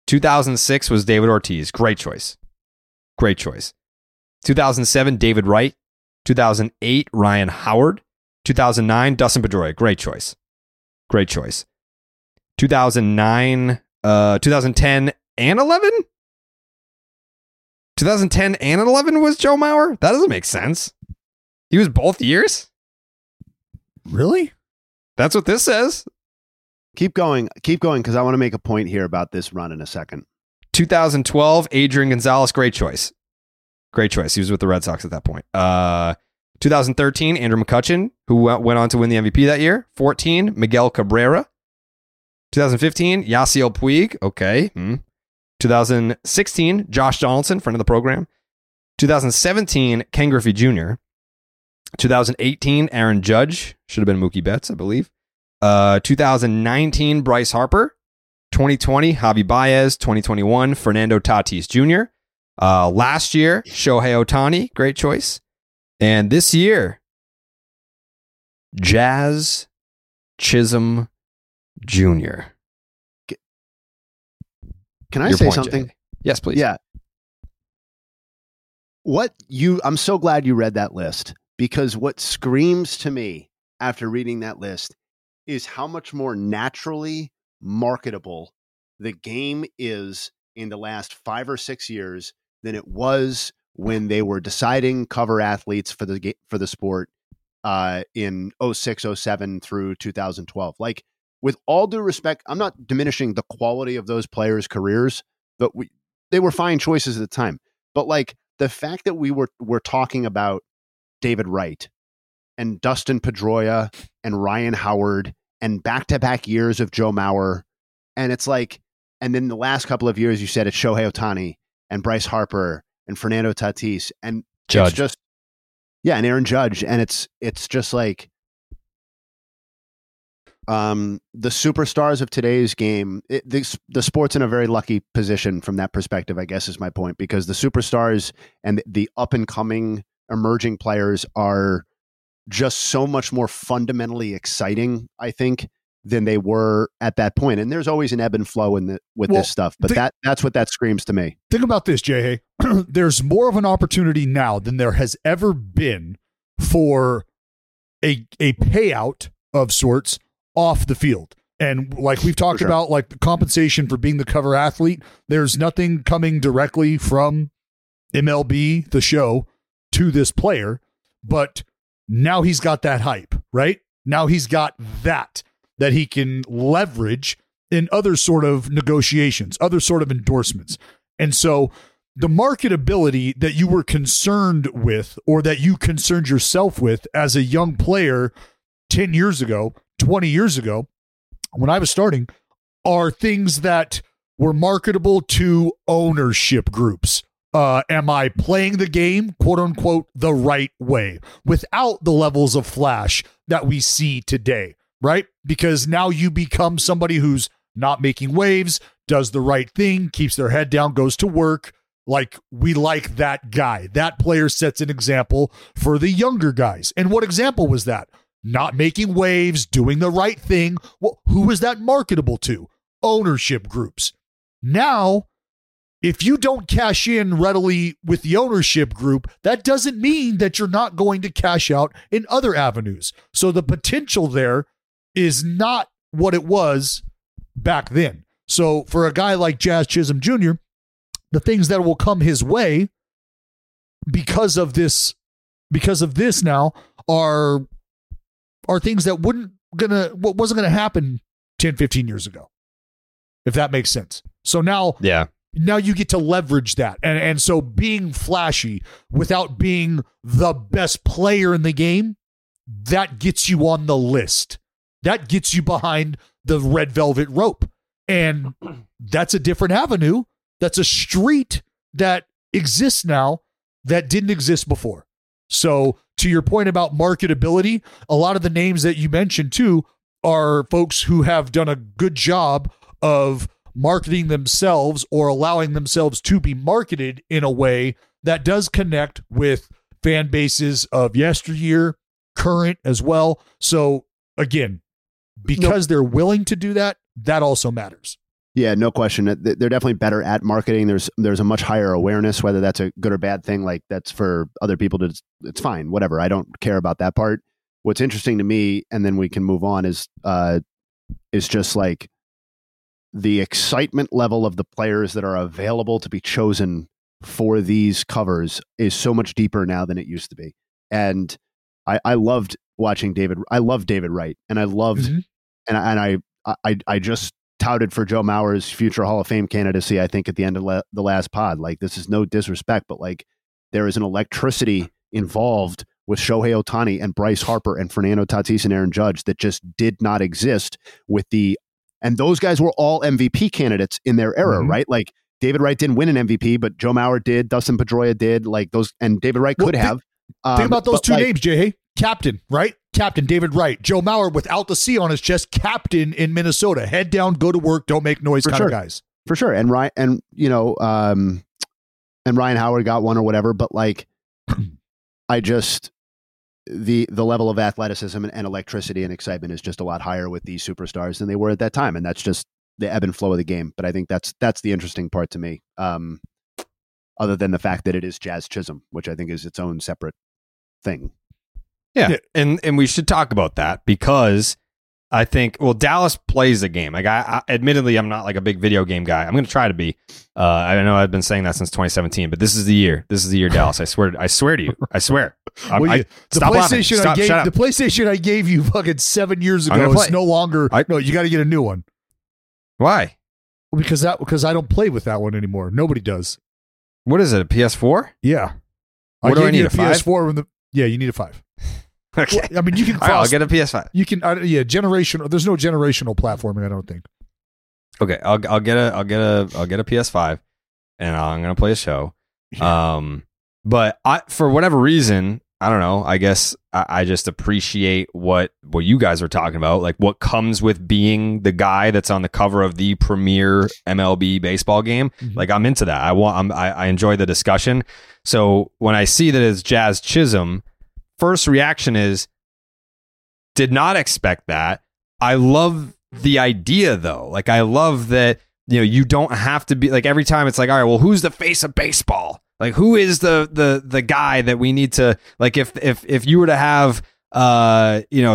2006 was David Ortiz. Great choice. 2007, David Wright. 2008, Ryan Howard. 2009, Dustin Pedroia. Great choice. 2010 and 11? 2010 and 11 was Joe Mauer? That doesn't make sense. He was both years? Really? That's what this says. Keep going, because I want to make a point here about this run in a second. 2012, Adrian Gonzalez. Great choice. He was with the Red Sox at that point. 2013, Andrew McCutchen, who went on to win the MVP that year. 14, Miguel Cabrera. 2015, Yasiel Puig. Okay. 2016, Josh Donaldson, friend of the program. 2017, Ken Griffey Jr. 2018, Aaron Judge. Should have been Mookie Betts, I believe. 2019, Bryce Harper. 2020, Javi Baez. 2021, Fernando Tatis Jr. Last year, Shohei Ohtani. Great choice. And this year, Jazz Chisholm Jr. Can I say something? Jay. Yes, please. Yeah. I'm so glad you read that list, because what screams to me after reading that list is how much more naturally marketable the game is in the last 5 or 6 years than it was when they were deciding cover athletes for the sport in 06, 07 through 2012. Like, with all due respect, I'm not diminishing the quality of those players' careers, but they were fine choices at the time. But like, the fact that we're talking about David Wright and Dustin Pedroia and Ryan Howard and back-to-back years of Joe Mauer, and it's like, and then the last couple of years, you said, it's Shohei Ohtani and Bryce Harper and Fernando Tatis and Judge. It's just, yeah, and Aaron Judge, and it's just like, the superstars of today's game. The sport's in a very lucky position from that perspective, I guess, is my point, because the superstars and the up and coming emerging players are just so much more fundamentally exciting, I think, than they were at that point. And there's always an ebb and flow with this stuff, but that's what that screams to me. Think about this, Jay. There's more of an opportunity now than there has ever been for a payout of sorts off the field. And like we've talked about, like the compensation for being the cover athlete, there's nothing coming directly from MLB, The Show, to this player, but now he's got that hype, right? Now he's got that he can leverage in other sort of negotiations, other sort of endorsements. And so the marketability that you were concerned with, or that you concerned yourself with as a young player 10 years ago, 20 years ago, when I was starting, are things that were marketable to ownership groups. Am I playing the game, quote unquote, the right way, without the levels of flash that we see today? Right? Because now you become somebody who's not making waves, does the right thing, keeps their head down, goes to work. Like, we like that guy. That player sets an example for the younger guys. And what example was that? Not making waves, doing the right thing. Well, who was that marketable to? Ownership groups. Now, if you don't cash in readily with the ownership group, that doesn't mean that you're not going to cash out in other avenues. So the potential there is not what it was back then. So for a guy like Jazz Chisholm Jr., the things that will come his way because of this now are things that wasn't gonna happen 10, 15 years ago, if that makes sense. So now, yeah. Now you get to leverage that. And so being flashy without being the best player in the game, that gets you on the list. That gets you behind the red velvet rope. And that's a different avenue. That's a street that exists now that didn't exist before. So to your point about marketability, a lot of the names that you mentioned too are folks who have done a good job of marketing themselves or allowing themselves to be marketed in a way that does connect with fan bases of yesteryear, current as well. So again, because they're willing to do that, that also matters. Yeah, no question. They're definitely better at marketing. There's a much higher awareness, whether that's a good or bad thing. Like, that's for other people to, it's fine, whatever. I don't care about that part. What's interesting to me, and then we can move on, is just like the excitement level of the players that are available to be chosen for these covers is so much deeper now than it used to be. And I loved watching David. I love David Wright, and I loved, and I just touted for Joe Mauer's future Hall of Fame candidacy, I think, at the end of the last pod. Like, this is no disrespect, but like, there is an electricity involved with Shohei Ohtani and Bryce Harper and Fernando Tatis and Aaron Judge that just did not exist with the, and those guys were all MVP candidates in their era, right? Like, David Wright didn't win an MVP, but Joe Mauer did, Dustin Pedroia did, like those, and David Wright could have. Think about those two names, Jay. Captain, right? Captain David Wright. Joe Mauer without the C on his chest, captain in Minnesota. Head down, go to work, don't make noise kind of guys. For sure. And Ryan, and you know, and Ryan Howard got one or whatever, but like, I just, the level of athleticism and electricity and excitement is just a lot higher with these superstars than they were at that time. And that's just the ebb and flow of the game. But I think that's the interesting part to me. Other than the fact that it is Jazz Chisholm, which I think is its own separate thing. Yeah. And we should talk about that, because I think, well, Dallas plays a game. Like, I admittedly, I'm not like a big video game guy. I'm going to try to be. I know I've been saying that since 2017, but this is the year. This is the year, Dallas. I swear to you. I swear. The PlayStation I gave you fucking 7 years ago is no longer. No, you got to get a new one. Why? Well, because I don't play with that one anymore. Nobody does. What is it? A PS4? Yeah. What do I need? A PS4 with the. Yeah, you need a 5. Okay. Well, I mean, you can cross. All right, I'll get a PS5. You can, generational. There's no generational platforming, I don't think. Okay, I'll get a PS5, and I'm gonna play a show. Yeah. But I, for whatever reason, I don't know. I guess I just appreciate what you guys are talking about, like what comes with being the guy that's on the cover of the premier MLB baseball game. Mm-hmm. Like, I'm into that. I enjoy the discussion. So when I see that it's Jazz Chisholm, first reaction is, did not expect that. I love the idea, though. Like, I love that, you know, you don't have to be like, every time it's like, all right, well, who's the face of baseball? Like, who is the guy that we need to, like, if you were to have,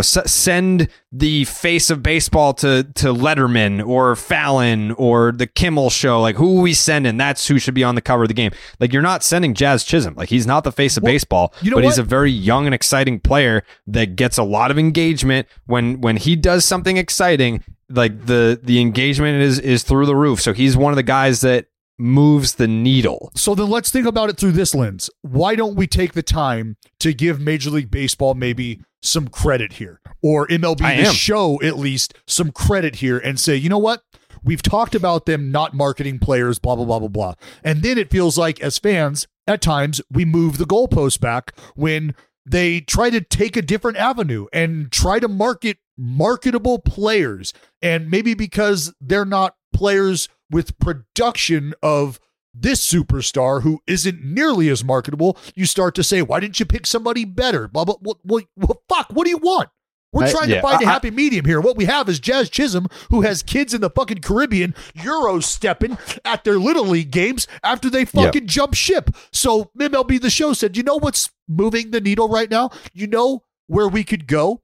send the face of baseball to Letterman or Fallon or the Kimmel show, like, who we send, and that's who should be on the cover of the game. Like, you're not sending Jazz Chisholm. Like, he's not the face of baseball, but he's a very young and exciting player that gets a lot of engagement when he does something exciting. Like, the engagement is through the roof. So he's one of the guys that moves the needle. So then let's think about it through this lens. Why don't we take the time to give Major League Baseball maybe some credit here, or MLB The Show at least some credit here, and say, you know what? We've talked about them not marketing players, blah, blah, blah, blah, blah. And then it feels like, as fans, at times we move the goalposts back when they try to take a different avenue and try to market marketable players. And maybe because they're not players with production of this superstar who isn't nearly as marketable, you start to say, why didn't you pick somebody better? Blah, blah, well, fuck, what do you want? We're trying to find a happy medium here. What we have is Jazz Chisholm, who has kids in the fucking Caribbean Euro stepping at their Little League games after they fucking jump ship. So MLB The Show said, you know what's moving the needle right now? You know where we could go?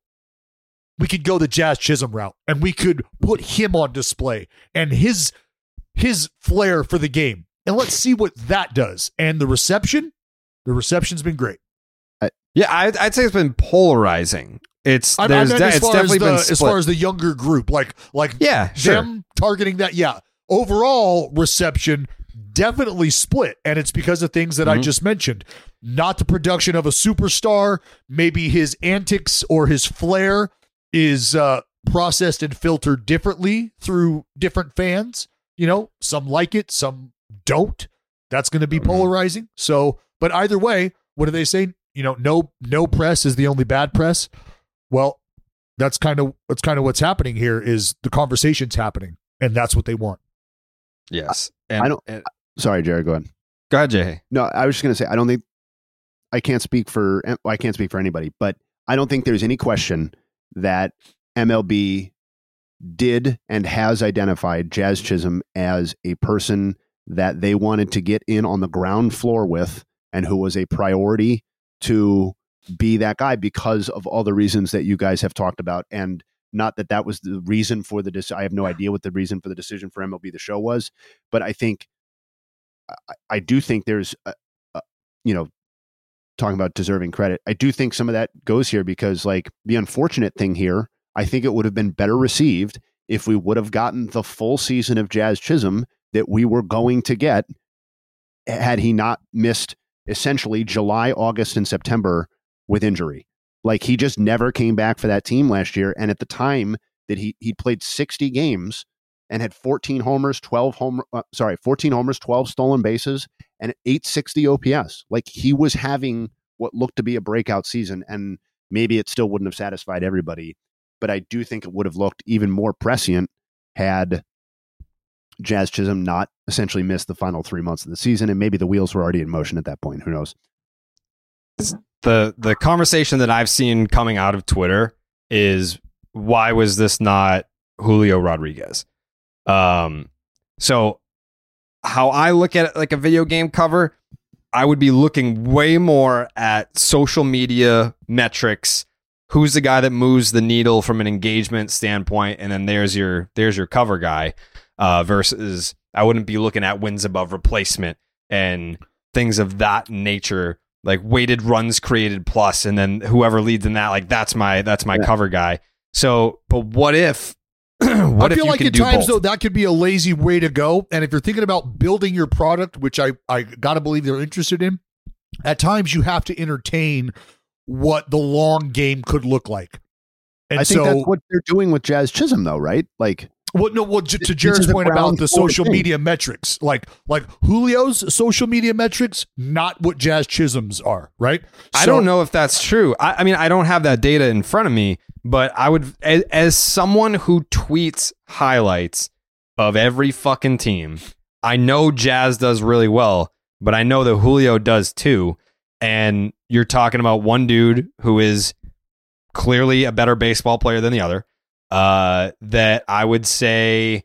We could go the Jazz Chisholm route, and we could put him on display and his flair for the game. And let's see what that does. And the reception's been great. I'd say it's been polarizing. As far as the younger group, targeting that. Yeah. Overall reception definitely split. And it's because of things that I just mentioned, not the production of a superstar. Maybe his antics or his flair is processed and filtered differently through different fans. You know, some like it, some don't. That's going to be polarizing. So, but either way, what do they say? You know, no press is the only bad press. Well, that's kind of what's happening here is the conversation's happening, and that's what they want. Yes. Sorry, Jared, go ahead. Go ahead, Jay. No, I was just going to say, I can't speak for anybody, but I don't think there's any question that MLB did and has identified Jazz Chisholm as a person that they wanted to get in on the ground floor with and who was a priority to be that guy because of all the reasons that you guys have talked about. And not that was the reason for the decision. I have no idea what the reason for the decision for MLB The Show was, but I think, I do think there's, talking about deserving credit, I do think some of that goes here because, like, the unfortunate thing here, I think it would have been better received if we would have gotten the full season of Jazz Chisholm that we were going to get had he not missed essentially July, August, and September with injury. Like, he just never came back for that team last year. And at the time that he played 60 games and had 14 homers, 12 stolen bases, and an 860 OPS. Like, he was having what looked to be a breakout season, and maybe it still wouldn't have satisfied everybody, but I do think it would have looked even more prescient had Jazz Chisholm not essentially missed the final 3 months of the season, and maybe the wheels were already in motion at that point. Who knows? The conversation that I've seen coming out of Twitter is, why was this not Julio Rodriguez? So how I look at it, like a video game cover, I would be looking way more at social media metrics. Who's the guy that moves the needle from an engagement standpoint? And then there's your cover guy, versus I wouldn't be looking at wins above replacement and things of that nature, like weighted runs created plus. And then whoever leads in that, like, that's my cover guy. So, but what if, I feel like at times, though, that could be a lazy way to go. And if you're thinking about building your product, which I gotta believe they're interested in, at times you have to entertain what the long game could look like. And I think that's what they're doing with Jazz Chisholm, though, right? Like, to Jared's point about the social media metrics, like Julio's social media metrics, not what Jazz Chisholm's are, right? I don't know if that's true. I mean, I don't have that data in front of me, but I would, as someone who tweets highlights of every fucking team, I know Jazz does really well, but I know that Julio does too. And you're talking about one dude who is clearly a better baseball player than the other. That I would say,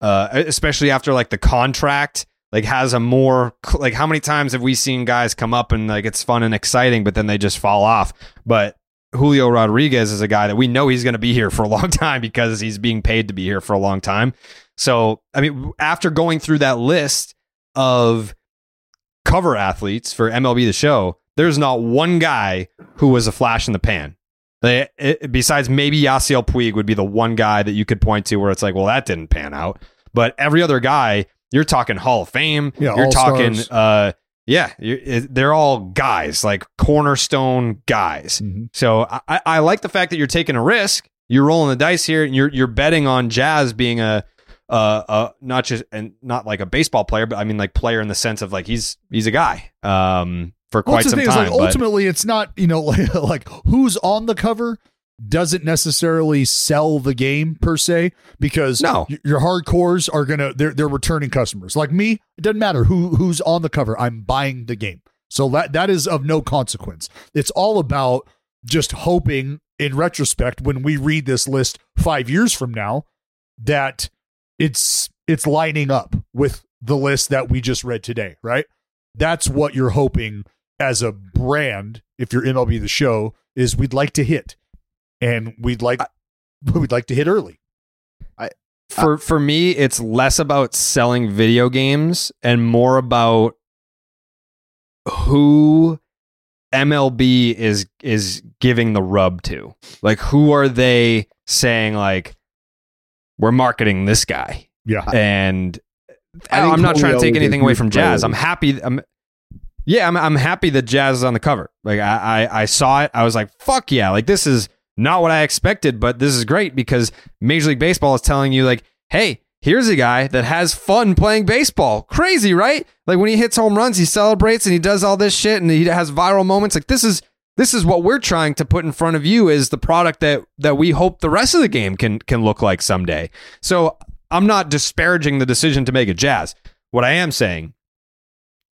especially after like the contract, like has a more like, how many times have we seen guys come up and like it's fun and exciting, but then they just fall off. But Julio Rodriguez is a guy that we know he's going to be here for a long time because he's being paid to be here for a long time. So, I mean, after going through that list of cover athletes for MLB The Show, there's not one guy who was a flash in the pan. Besides maybe Yasiel Puig would be the one guy that you could point to where it's like, well, that didn't pan out. But every other guy, you're talking Hall of Fame. Yeah, you're talking, they're all guys, like cornerstone guys. Mm-hmm. So I like the fact that you're taking a risk. You're rolling the dice here, and you're betting on Jazz being not like a baseball player, but I mean like player in the sense of like he's a guy. For quite some time. Like, ultimately, it's not, like who's on the cover doesn't necessarily sell the game per se, because your hardcores are they're returning customers. Like me, it doesn't matter who's on the cover. I'm buying the game. So that is of no consequence. It's all about just hoping in retrospect, when we read this list 5 years from now, that it's lining up with the list that we just read today, right? That's what you're hoping as a brand, if you're MLB The Show, is we'd like to hit, and we'd like to hit early. For me, it's less about selling video games and more about who MLB is giving the rub to. Like, who are they saying like, we're marketing this guy? Yeah, and. I'm not trying to take anything away from Jazz. I'm happy. I'm happy that Jazz is on the cover. Like I saw it. I was like, fuck yeah. Like this is not what I expected, but this is great because Major League Baseball is telling you, like, hey, here's a guy that has fun playing baseball. Crazy, right? Like, when he hits home runs, he celebrates and he does all this shit and he has viral moments. Like, this is what we're trying to put in front of you, is the product that we hope the rest of the game can look like someday. So I'm not disparaging the decision to make it Jazz. What I am saying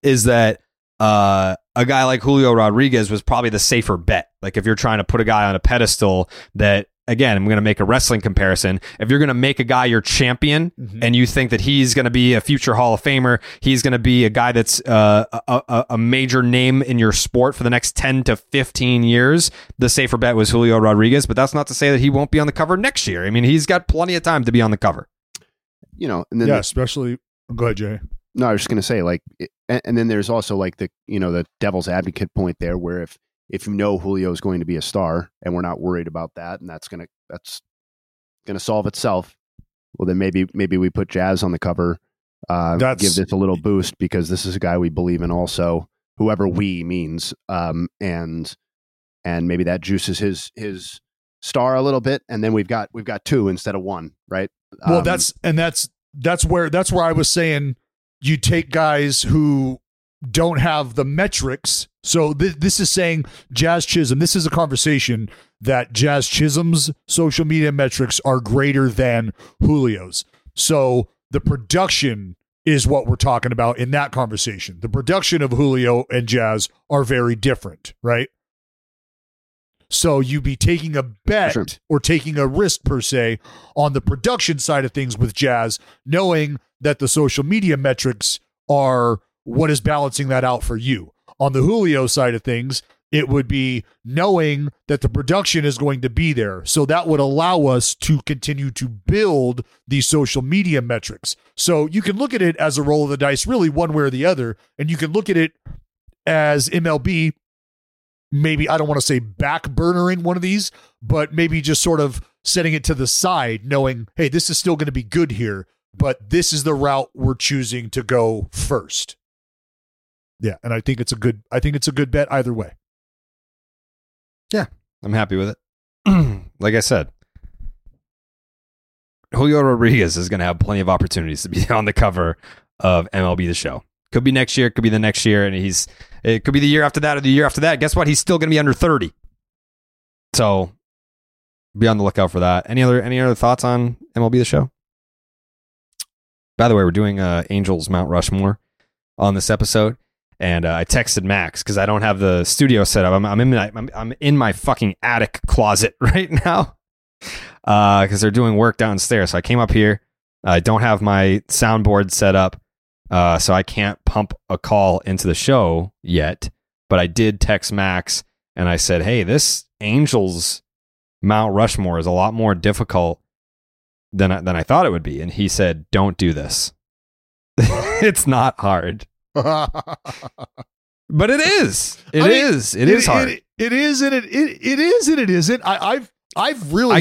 is that a guy like Julio Rodriguez was probably the safer bet. Like, if you're trying to put a guy on a pedestal that, again, I'm going to make a wrestling comparison. If you're going to make a guy your champion, mm-hmm. and you think that he's going to be a future Hall of Famer, he's going to be a guy that's a major name in your sport for the next 10 to 15 years, the safer bet was Julio Rodriguez. But that's not to say that he won't be on the cover next year. I mean, he's got plenty of time to be on the cover. You know, and then especially. Go ahead, Jay. No, I was just going to say, like, and then there's also, like, the, you know, the devil's advocate point there, where if you know Julio is going to be a star and we're not worried about that, and that's going to solve itself, well, then maybe we put Jazz on the cover, give this a little boost, because this is a guy we believe in also, whoever we means, and maybe that juices his star a little bit, and then we've got two instead of one, right? Well, that's where I was saying you take guys who don't have the metrics. So this is saying Jazz Chisholm. This is a conversation that Jazz Chisholm's social media metrics are greater than Julio's. So the production is what we're talking about in that conversation. The production of Julio and Jazz are very different, right? So you'd be taking a bet, sure, or taking a risk, per se, on the production side of things with Jazz, knowing that the social media metrics are what is balancing that out for you. On the Julio side of things, it would be knowing that the production is going to be there. So that would allow us to continue to build these social media metrics. So you can look at it as a roll of the dice, really, one way or the other. And you can look at it as MLB, maybe, I don't want to say backburnering one of these, but maybe just sort of setting it to the side, knowing, hey, this is still going to be good here, but this is the route we're choosing to go first. Yeah, and I think it's a good bet either way. Yeah, I'm happy with it. Like I said, Julio Rodriguez is going to have plenty of opportunities to be on the cover of MLB The Show. Could be next year, could be the next year, and it could be the year after that or the year after that. Guess what? He's still going to be under 30. So be on the lookout for that. Any other thoughts on MLB The Show? By the way, we're doing Angels Mount Rushmore on this episode, and I texted Max because I don't have the studio set up. I'm in my fucking attic closet right now because they're doing work downstairs. So I came up here. I don't have my soundboard set up, so I can't pump a call into the show yet. But I did text Max and I said, "Hey, this Angels Mount Rushmore is a lot more difficult than I thought it would be," and he said, "Don't do this. It's not hard." But it is. It is hard. It is and it isn't. I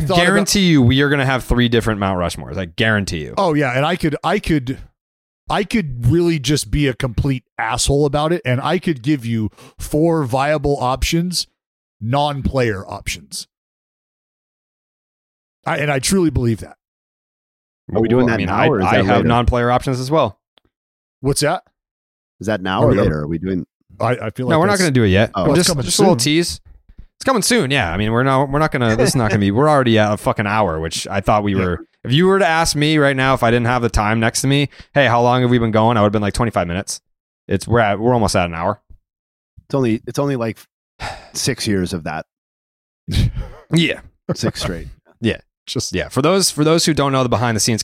guarantee you we are going to have three different Mount Rushmores. I guarantee you. Oh yeah, and I could really just be a complete asshole about it, and I could give you four viable options, non-player options. I truly believe that. Are we doing that now? Or I have non-player options as well. What's that? Is that now or later? Are we doing? I feel like no. We're not going to do it yet. Oh, just a little tease. It's coming soon. Yeah, I mean, we're not going to. This is not going to be. We're already at a fucking hour, which I thought we were. If you were to ask me right now, if I didn't have the time next to me, hey, how long have we been going? I would have been like 25 minutes. We're almost at an hour. It's only like 6 years of that. Yeah, six straight. Yeah, just yeah. For those who don't know the behind the scenes,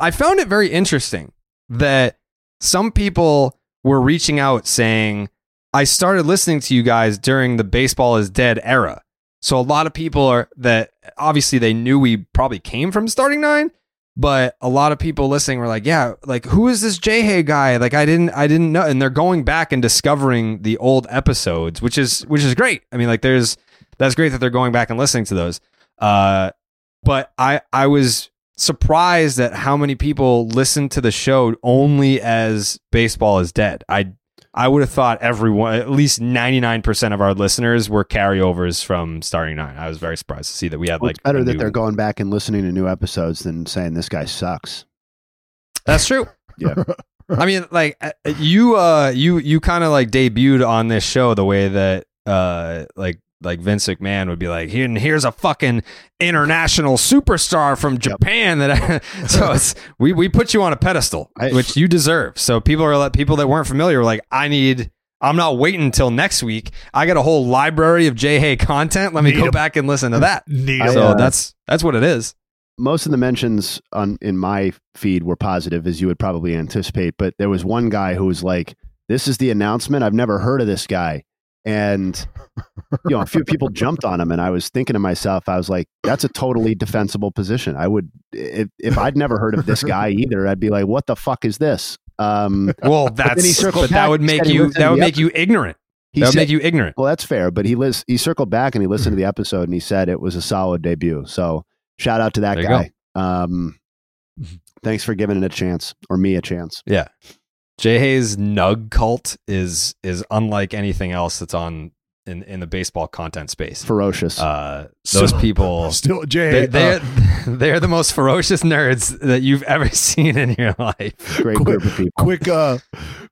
I found it very interesting that some people were reaching out saying, I started listening to you guys during the Baseball is Dead era. So a lot of people are that obviously they knew we probably came from Starting Nine, but a lot of people listening were like, yeah, like, who is this Jay guy? Like, I didn't know. And they're going back and discovering the old episodes, which is great. I mean, like, that's great that they're going back and listening to those. But I was surprised at how many people listen to the show only as Baseball is Dead. I I would have thought everyone, at least 99% of our listeners were carryovers from Starting Nine. I was very surprised to see that we had It's better that they're going back and listening to new episodes than saying this guy sucks. That's true. Yeah. I mean, like you kind of like debuted on this show the way that like Vince McMahon would be like, here's a fucking international superstar from Japan. Yep. So we put you on a pedestal, which you deserve. So people that weren't familiar were like, I'm not waiting until next week. I got a whole library of Jay Hay content. Let me go back and listen to that. So that's what it is. Most of the mentions in my feed were positive, as you would probably anticipate. But there was one guy who was like, this is the announcement. I've never heard of this guy. And a few people jumped on him, and I was thinking to myself, I was like, that's a totally defensible position. I would, if I'd never heard of this guy either, I'd be like, what the fuck is this? That would make you ignorant. Well, that's fair, but he circled back and he listened to the episode and he said it was a solid debut. So shout out to that guy. Thanks for giving it a chance, or me a chance. Yeah. Jay Hay's nug cult is unlike anything else that's on in the baseball content space. Ferocious. People still Jay. They're the most ferocious nerds that you've ever seen in your life. Great group of people.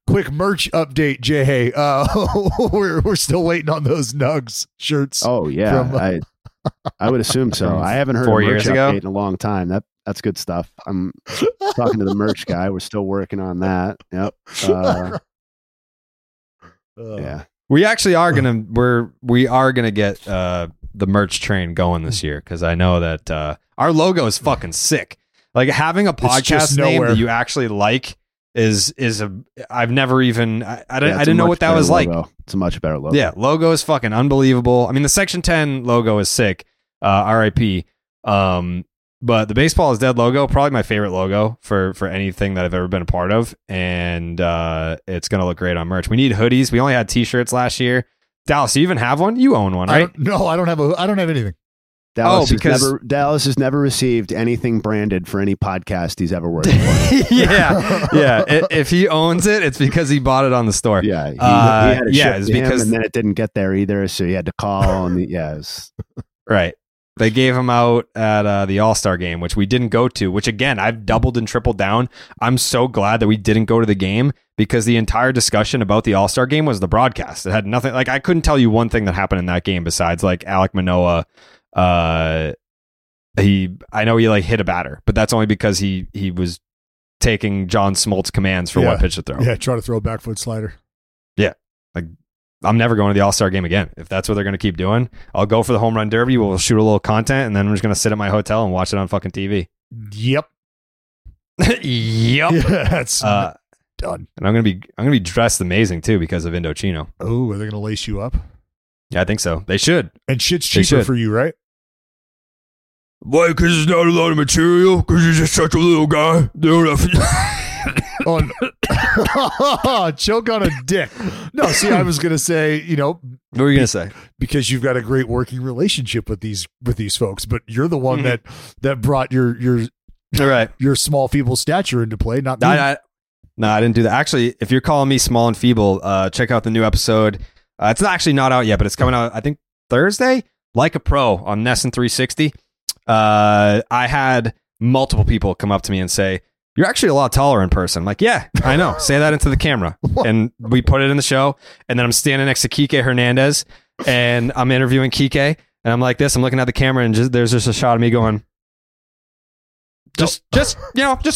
Quick merch update, Jay Hay. We're still waiting on those nugs shirts. Oh yeah, I would assume so. I haven't heard a merch update in a long time. That's good stuff. I'm talking to the merch guy. We're still working on that. Yep. Yeah. We actually are gonna we are gonna get the merch train going this year, because I know that our logo is fucking sick. Like, having a podcast name that you actually like I didn't know what that was like. It's a much better logo. Yeah, logo is fucking unbelievable. I mean, the Section 10 logo is sick. RIP. But the Baseball is Dead logo, probably my favorite logo for anything that I've ever been a part of. And it's going to look great on merch. We need hoodies. We only had T-shirts last year. Dallas, do you even have one? You own one, right? I don't have anything. Dallas has never received anything branded for any podcast he's ever worked for. Yeah. If he owns it, it's because he bought it on the store. Yeah. He had it shipped to him, and then it didn't get there either. So he had to call on the... Yes. Right. They gave him out at the All-Star game, which we didn't go to, which, again, I've doubled and tripled down. I'm so glad that we didn't go to the game, because the entire discussion about the All-Star game was the broadcast. It had nothing... Like, I couldn't tell you one thing that happened in that game besides, like, Alek Manoah... I know he like hit a batter, but that's only because he was taking John Smoltz commands for what pitch to throw. Yeah, try to throw a back foot slider. Yeah. Like, I'm never going to the All-Star game again. If that's what they're going to keep doing, I'll go for the home run derby. We'll shoot a little content, and then I'm just going to sit at my hotel and watch it on fucking TV. Yep. Yep. Yeah, that's done. And I'm going to be dressed amazing too, because of Indochino. Oh, are they going to lace you up? Yeah, I think so. They should. And shit's cheaper for you, right? Why? Because it's not a lot of material. Because you're just such a little guy. Choke on a dick. No, see, I was gonna say, what were you gonna say? Because you've got a great working relationship with these folks, but you're the one that brought your small, feeble stature into play. Not me. No, I didn't do that. Actually, if you're calling me small and feeble, check out the new episode. It's actually not out yet, but it's coming out, I think, Thursday, like a pro on Nesson 360. I had multiple people come up to me and say, you're actually a lot taller in person. I'm like, yeah, I know. Say that into the camera. And we put it in the show. And then I'm standing next to Kike Hernandez, and I'm interviewing Kike. And I'm like this. I'm looking at the camera, and there's just a shot of me going, just saying. Just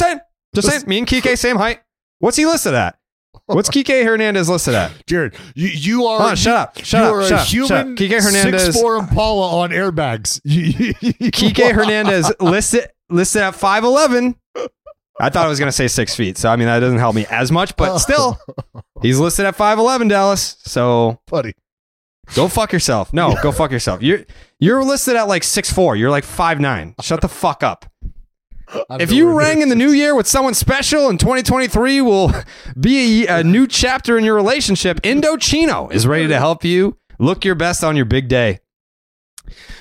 saying. Me and Kike, same height. What's he listed at? What's Kike Hernandez listed at? Jared, you are... Oh, shut up. Human Kike Hernandez, 6'4 Impala on airbags. Kike Hernandez listed at 5'11. I thought I was going to say 6 feet. So, I mean, that doesn't help me as much, but still, he's listed at 5'11, Dallas. So... Buddy. Go fuck yourself. No, go fuck yourself. You're listed at like 6'4. You're like 5'9. Shut the fuck up. If you rang in the new year with someone special, in 2023 will be a new chapter in your relationship. Indochino is ready to help you look your best on your big day.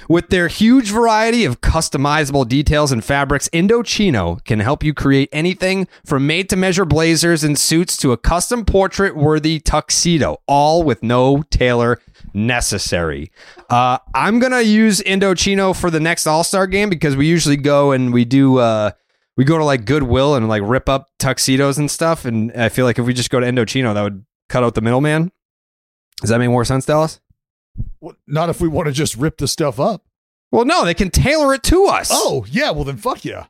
With their huge variety of customizable details and fabrics, Indochino can help you create anything from made-to-measure blazers and suits to a custom portrait-worthy tuxedo, all with no tailor necessary. I'm going to use Indochino for the next All-Star game because we usually go and we do... we go to like Goodwill and like rip up tuxedos and stuff. And I feel like if we just go to Indochino, that would cut out the middleman. Does that make more sense, Dallas? Well, not if we want to just rip the stuff up. Well, no, they can tailor it to us. Oh, yeah. Well, then fuck yeah.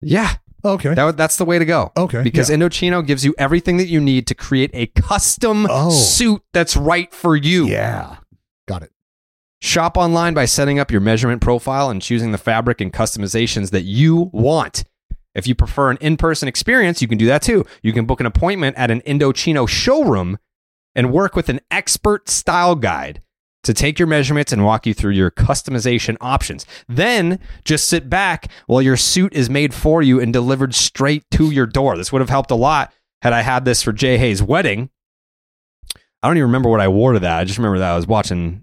Yeah. Okay. That's the way to go. Okay. Because Indochino gives you everything that you need to create a custom suit that's right for you. Yeah. Got it. Shop online by setting up your measurement profile and choosing the fabric and customizations that you want. If you prefer an in-person experience, you can do that too. You can book an appointment at an Indochino showroom and work with an expert style guide to take your measurements and walk you through your customization options. Then just sit back while your suit is made for you and delivered straight to your door. This would have helped a lot had I had this for Jay Hayes' wedding. I don't even remember what I wore to that. I just remember that I was watching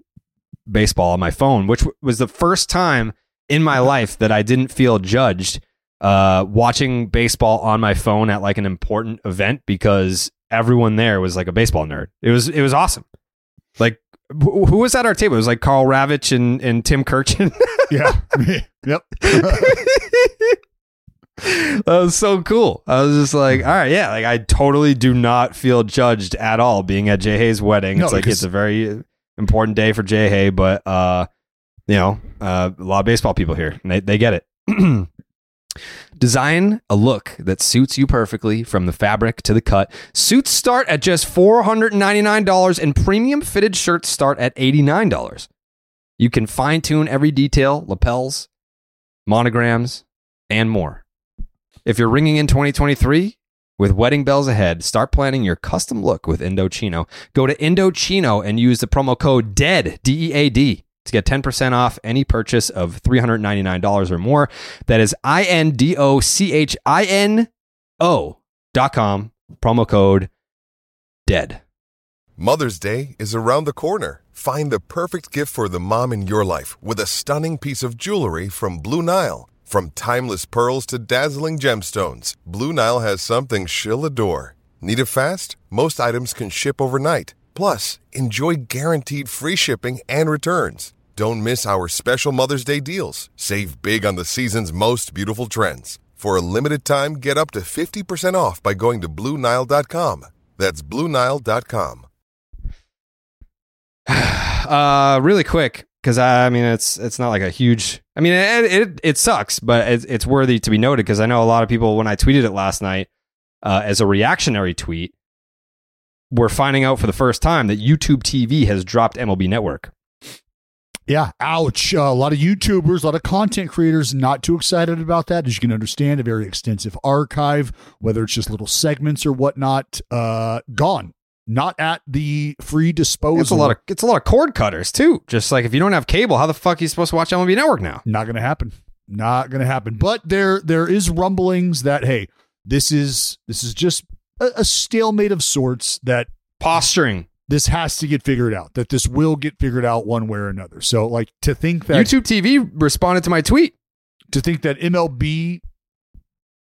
baseball on my phone, which was the first time in my life that I didn't feel judged watching baseball on my phone at like an important event, because everyone there was like a baseball nerd. It was awesome. Like who was at our table? It was like Carl Ravitch and Tim Kirchin. Yeah. Yep. That was so cool. I was just like, all right, yeah, like I totally do not feel judged at all being at Jay Hayes' wedding. No, it's like it's a very important day for Jay Hay, but a lot of baseball people here and they get it. Design a look that suits you perfectly from the fabric to the cut. Suits start at just $499 and premium fitted shirts start at $89. You can fine tune every detail, lapels, monograms, and more. If you're ringing in 2023 with wedding bells ahead, start planning your custom look with Indochino. Go to Indochino and use the promo code DEAD, D-E-A-D, to get 10% off any purchase of $399 or more. That is INDOCHINO.com, promo code DEAD. Mother's Day is around the corner. Find the perfect gift for the mom in your life with a stunning piece of jewelry from Blue Nile. From timeless pearls to dazzling gemstones, Blue Nile has something she'll adore. Need it fast? Most items can ship overnight. Plus, enjoy guaranteed free shipping and returns. Don't miss our special Mother's Day deals. Save big on the season's most beautiful trends. For a limited time, get up to 50% off by going to BlueNile.com. That's BlueNile.com. Really quick, because I mean, it's not like a huge... I mean, it sucks, but it's worthy to be noted, because I know a lot of people, when I tweeted it last night as a reactionary tweet, we're finding out for the first time that YouTube TV has dropped MLB Network. Yeah, ouch. A lot of YouTubers, a lot of content creators not too excited about that. As you can understand, a very extensive archive, whether it's just little segments or whatnot, gone. Not at the free disposal. It's a lot of cord cutters, too. Just like if you don't have cable, how the fuck are you supposed to watch MLB Network now? Not going to happen. But there is rumblings that, hey, this is just a stalemate of sorts, that posturing this has to get figured out, that this will get figured out one way or another. So like to think that YouTube TV responded to my tweet, to think that MLB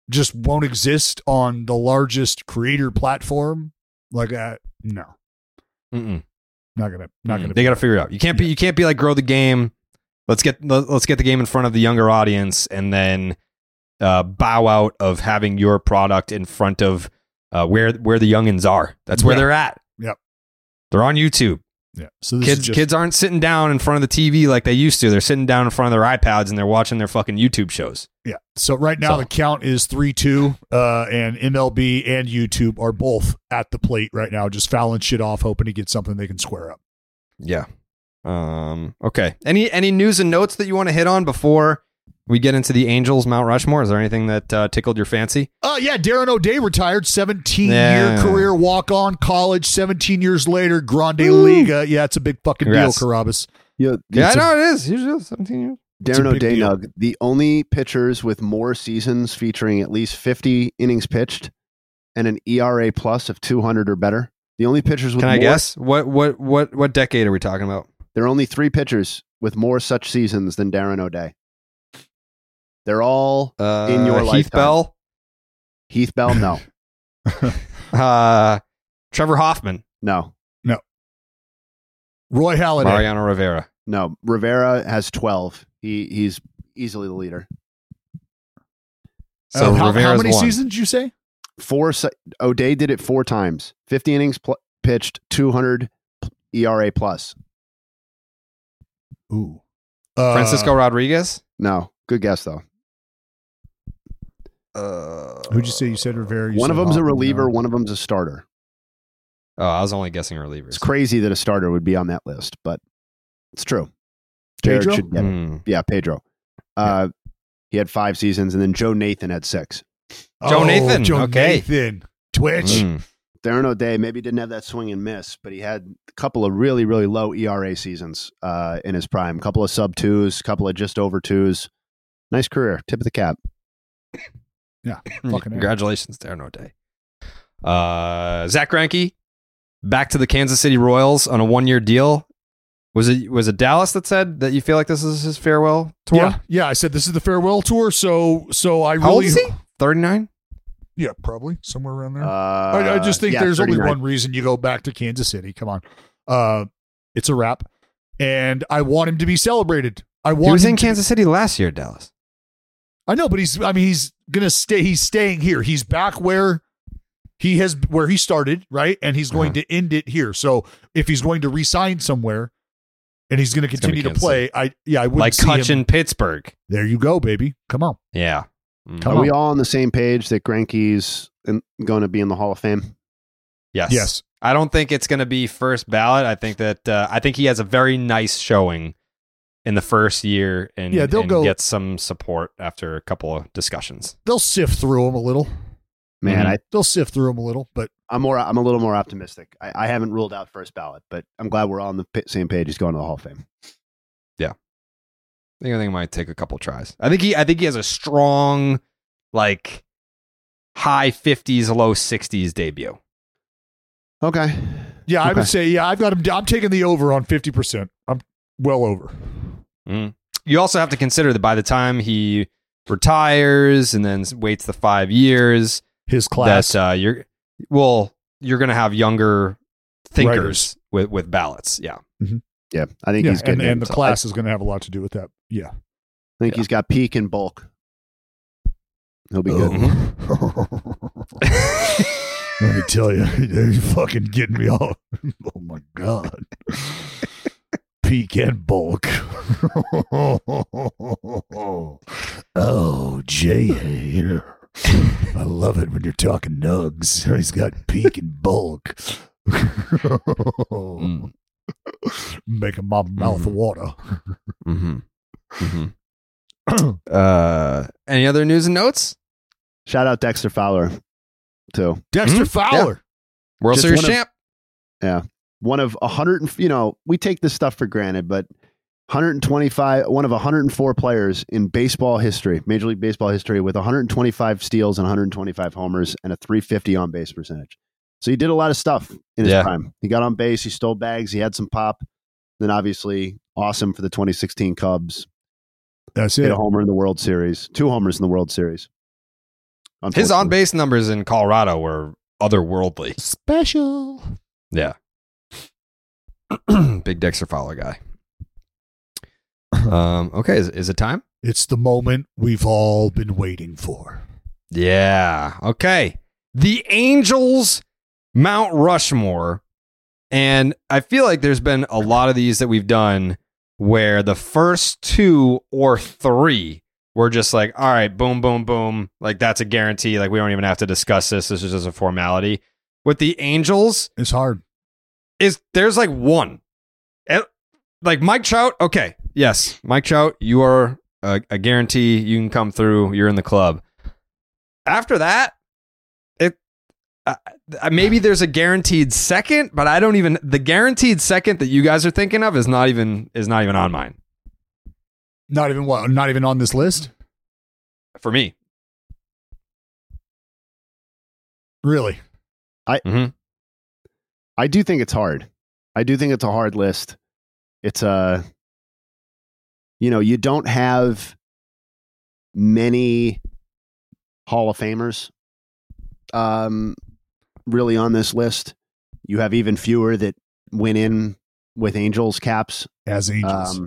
just won't exist on the largest creator platform like that. No. Not going to. They got to figure it out. You can't be like grow the game. Let's get the game in front of the younger audience and then bow out of having your product in front of where the youngins are. That's where they're at. Yep. They're on YouTube. Yeah. So this kids aren't sitting down in front of the TV like they used to. They're sitting down in front of their iPads and they're watching their fucking YouTube shows. Yeah. So right now the count is 3-2, and MLB and YouTube are both at the plate right now, just fouling shit off, hoping to get something they can square up. Yeah. Okay. Any news and notes that you want to hit on before we get into the Angels Mount Rushmore? Is there anything that tickled your fancy? Yeah, Darren O'Day retired, 17-year career walk-on college, 17 years later, Grande Liga. Yeah, it's a big fucking deal, Carabas. Yeah, I know it is. Usually 17 years. Darren O'Day, Nug, the only pitchers with more seasons featuring at least 50 innings pitched and an ERA plus of 200 or better. The only pitchers with more. Can I guess? What decade are we talking about? There are only three pitchers with more such seasons than Darren O'Day. They're all in your lifetime. Heath Bell? Heath Bell, no. Trevor Hoffman? No. No. Roy Halladay? Mariano Rivera? No. Rivera has 12. He's easily the leader. So how many seasons did you say? Four. O'Day did it four times. 50 innings pitched, 200 ERA plus. Ooh. Francisco Rodriguez? No. Good guess, though. Who'd you say? You said Rivera. One of them's a reliever. One of them's a starter. Oh, I was only guessing relievers. It's crazy that a starter would be on that list, but it's true. Pedro? Should get it. Yeah, Pedro. He had 5 seasons, and then Joe Nathan had 6. Joe Nathan. Twitch. Darren O'Day maybe didn't have that swing and miss, but he had a couple of really, really low ERA seasons in his prime. A couple of sub-2s, a couple of just over 2s. Nice career. Tip of the cap. Yeah. Congratulations, Darren O'Day. Zach Greinke, back to the Kansas City Royals on a 1-year deal. Was it Dallas that said that you feel like this is his farewell tour? Yeah, I said this is the farewell tour. So I really. How old is he? 39? Yeah, probably somewhere around there. I just think there's 39. Only one reason you go back to Kansas City. Come on, it's a wrap, and I want him to be celebrated. He was in Kansas City last year, Dallas. I know, but he's gonna stay. He's staying here. He's back where he started, right? And he's going to end it here. So if he's going to re-sign somewhere. And he's going to continue to play. I wouldn't like Cutch in Pittsburgh. There you go, baby. Come on. Yeah. Are we all on the same page that Greinke's going to be in the Hall of Fame? Yes. I don't think it's going to be first ballot. I think that he has a very nice showing in the first year, and get some support after a couple of discussions. They'll sift through him a little. Man, they'll sift through him a little, but I'm a little more optimistic. I haven't ruled out first ballot, but I'm glad we're all on the same page. He's going to the Hall of Fame. Yeah, I think it might take a couple tries. I think he has a strong, like high 50s, low 60s debut. Okay. Yeah, I would say I've got him. I'm taking the over on 50%. I'm well over. You also have to consider that by the time he retires and then waits the 5 years. His class that you're going to have younger thinkers with ballots. Yeah. Mm-hmm. Yeah. I think he's getting and the class is going to have a lot to do with that. Yeah. I think he's got peak and bulk. He'll be good. Let me tell you, you're fucking getting me all. Oh my God. Peak and bulk. Oh, Jay. I love it when you're talking nugs. He's got peak and bulk. Making my mouth water. Any other news and notes? Shout out Dexter Fowler, too. Dexter Fowler, yeah. World Series champ. One of 100. You know, we take this stuff for granted, but 125, one of 104 players in baseball history, Major League Baseball history, with 125 steals and 125 homers and a 350 on base percentage. So he did a lot of stuff in his time. He got on base, he stole bags, he had some pop. Then obviously, awesome for the 2016 Cubs. That's it. Hit a homer in the World Series, 2 homers in the World Series. His on base numbers in Colorado were otherworldly. Special. Yeah. Big Dexter Fowler guy. Okay, is it time? It's the moment we've all been waiting for. Yeah. Okay. The Angels Mount Rushmore. And I feel like there's been a lot of these that we've done where the first 2 or 3 were just like, all right, boom, boom, boom. Like that's a guarantee. Like we don't even have to discuss this. This is just a formality. With the Angels, it's hard. There's like one. Like Mike Trout, okay. Yes, Mike Trout, you are a guarantee. You can come through. You're in the club. After that, maybe there's a guaranteed second, but I don't even. The guaranteed second that you guys are thinking of is not even on mine. Not even what? Not even on this list? For me, really, I do think it's hard. I do think it's a hard list. It's a you know, you don't have many Hall of Famers really on this list. You have even fewer that went in with Angels caps. As Angels.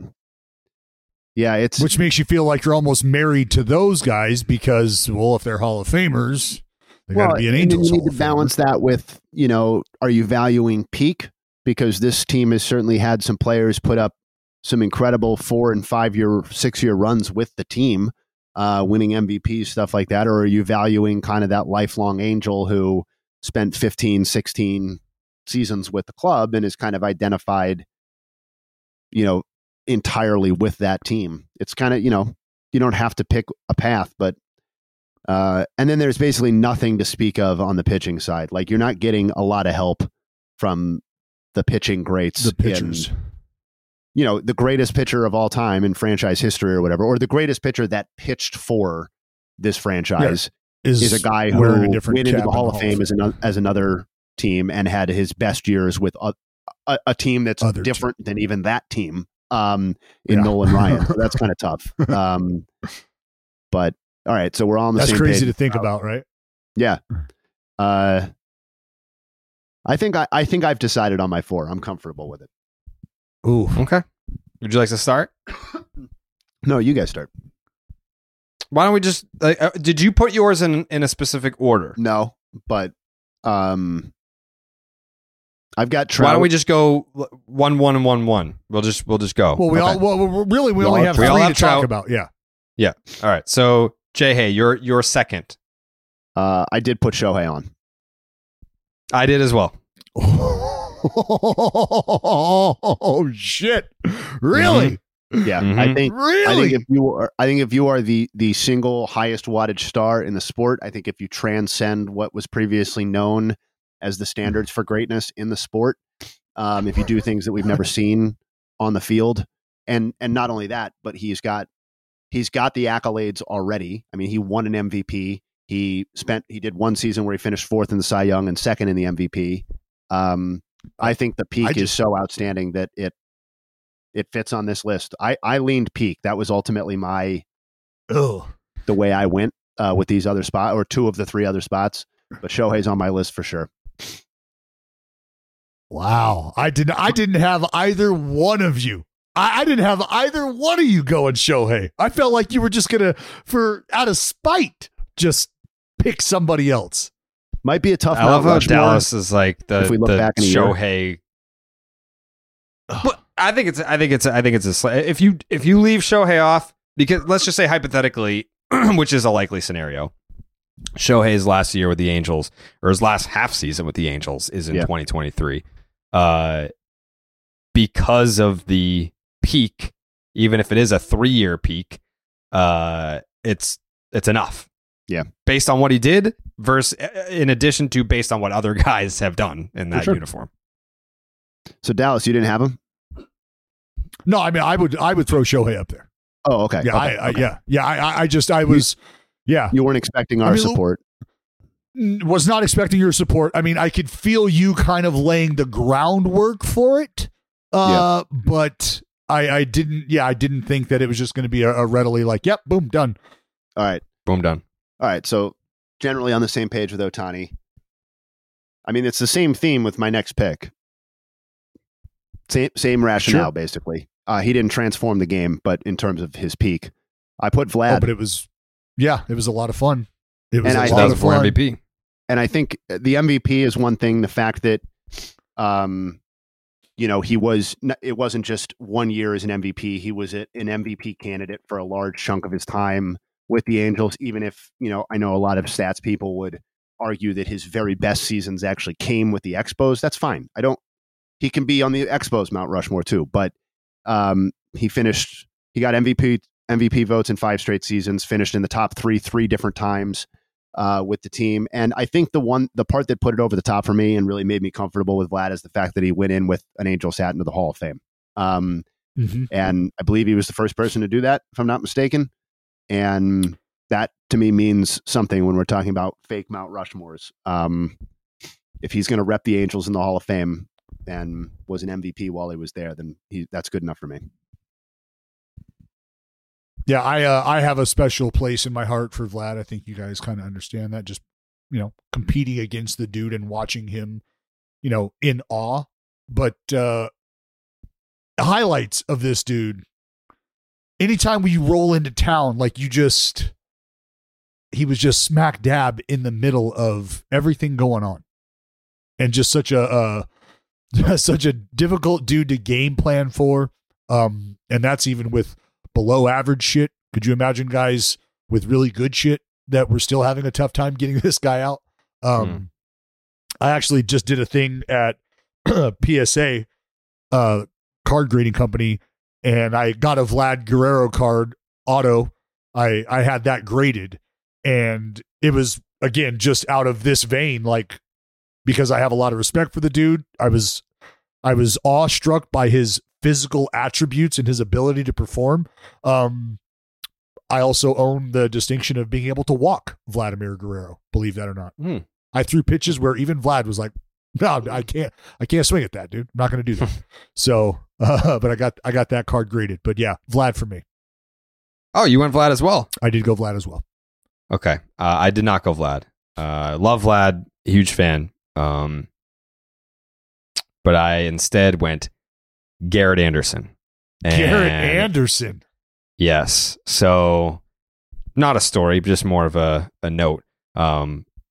Yeah, it's... Which makes you feel like you're almost married to those guys because, well, if they're Hall of Famers, they got to be an Angels Hall of Famer. You need to balance that with, you know, are you valuing peak? Because this team has certainly had some players put up some incredible 4- and 5-year, 6-year runs with the team, winning MVPs, stuff like that. Or are you valuing kind of that lifelong Angel who spent 15, 16 seasons with the club and is kind of identified, you know, entirely with that team? It's kind of, you know, you don't have to pick a path, but and then there's basically nothing to speak of on the pitching side. Like, you're not getting a lot of help from the pitching greats, the pitchers, you know, the greatest pitcher of all time in franchise history or whatever, or the greatest pitcher that pitched for this franchise is a guy who went into the Hall of Fame as another team and had his best years with a team that's different than even that team. Nolan Ryan. So that's kind of tough. But all right, so we're all on the same page. That's crazy to think about, right? Yeah. I think I've decided on my 4. I'm comfortable with it. Ooh. Okay. Would you like to start? No, you guys start. Why don't we just did you put yours in a specific order? No, but I've got Trout. Why don't we just go 1, 1, and 1, 1? We'll just go. Well, we only have three to talk about. Yeah. Yeah. All right. So, Jay, hey, you're second. I did put Shohei on. I did as well. Oh shit! Really? Mm-hmm. Yeah. Mm-hmm. I think if you are the single highest wattage star in the sport, I think if you transcend what was previously known as the standards for greatness in the sport, if you do things that we've never seen on the field, and not only that, but he's got the accolades already. I mean, he won an MVP. He did one season where he finished 4th in the Cy Young and 2nd in the MVP. I think the peak is so outstanding that it fits on this list. I leaned peak. That was ultimately the way I went with these other spots, or 2 of the 3 other spots, but Shohei's on my list for sure. Wow. I didn't have either one of you. I didn't have either one of you going Shohei. I felt like you were just going to, for out of spite, just pick somebody else. Might be a tough one. I love how Dallas is like the Shohei. But I think it's a if you leave Shohei off, because let's just say hypothetically, which is a likely scenario, Shohei's last year with the Angels, or his last half season with the Angels, is in 2023. Because of the peak, even if it is a 3-year peak, it's enough. Yeah. Based on what he did versus in addition to based on what other guys have done in that uniform. So Dallas, you didn't have him? No, I mean, I would throw Shohei up there. Oh, okay. Yeah. Okay. You weren't expecting support. Was not expecting your support. I mean, I could feel you kind of laying the groundwork for it. But I didn't think that it was just going to be a readily like, yep, boom, done. All right. Boom, done. All right, so generally on the same page with Ohtani. I mean, it's the same theme with my next pick. Same rationale, basically. He didn't transform the game, but in terms of his peak, I put Vlad. Oh, but it was a lot of fun. It was a lot of fun. MVP. And I think the MVP is one thing. The fact that, you know, it wasn't just one year as an MVP. He was an MVP candidate for a large chunk of his time with the Angels, even if, you know, I know a lot of stats people would argue that his very best seasons actually came with the Expos. That's fine. He can be on the Expos Mount Rushmore too, but he got MVP votes in 5 straight seasons, finished in the top 3 different times with the team. And I think the part that put it over the top for me and really made me comfortable with Vlad is the fact that he went in with an Angels hat into the Hall of Fame. And I believe he was the first person to do that, if I'm not mistaken. And that to me means something when we're talking about fake Mount Rushmores. If he's going to rep the Angels in the Hall of Fame and was an MVP while he was there, then that's good enough for me. Yeah, I have a special place in my heart for Vlad. I think you guys kind of understand that. Just, you know, competing against the dude and watching him, you know, in awe. But the highlights of this dude, anytime we roll into town, like you just, he was just smack dab in the middle of everything going on. And just such a difficult dude to game plan for. And that's even with below average shit. Could you imagine guys with really good shit that were still having a tough time getting this guy out? I actually just did a thing at PSA, card grading company, and I got a Vlad Guerrero card auto. I had that graded, and it was, again, just out of this vein, like, because I have a lot of respect for the dude. I was awestruck by his physical attributes and his ability to perform. I also own the distinction of being able to walk Vladimir Guerrero, believe that or not. I threw pitches where even Vlad was like, no, I can't swing at that, dude. I'm not going to do that. So, but I got that card graded, but yeah, Vlad for me. Oh, you went Vlad as well. I did go Vlad as well. Okay. I did not go Vlad. Love Vlad. Huge fan. But I instead went Garrett Anderson. Garrett Anderson. Yes. So not a story, but just more of a note.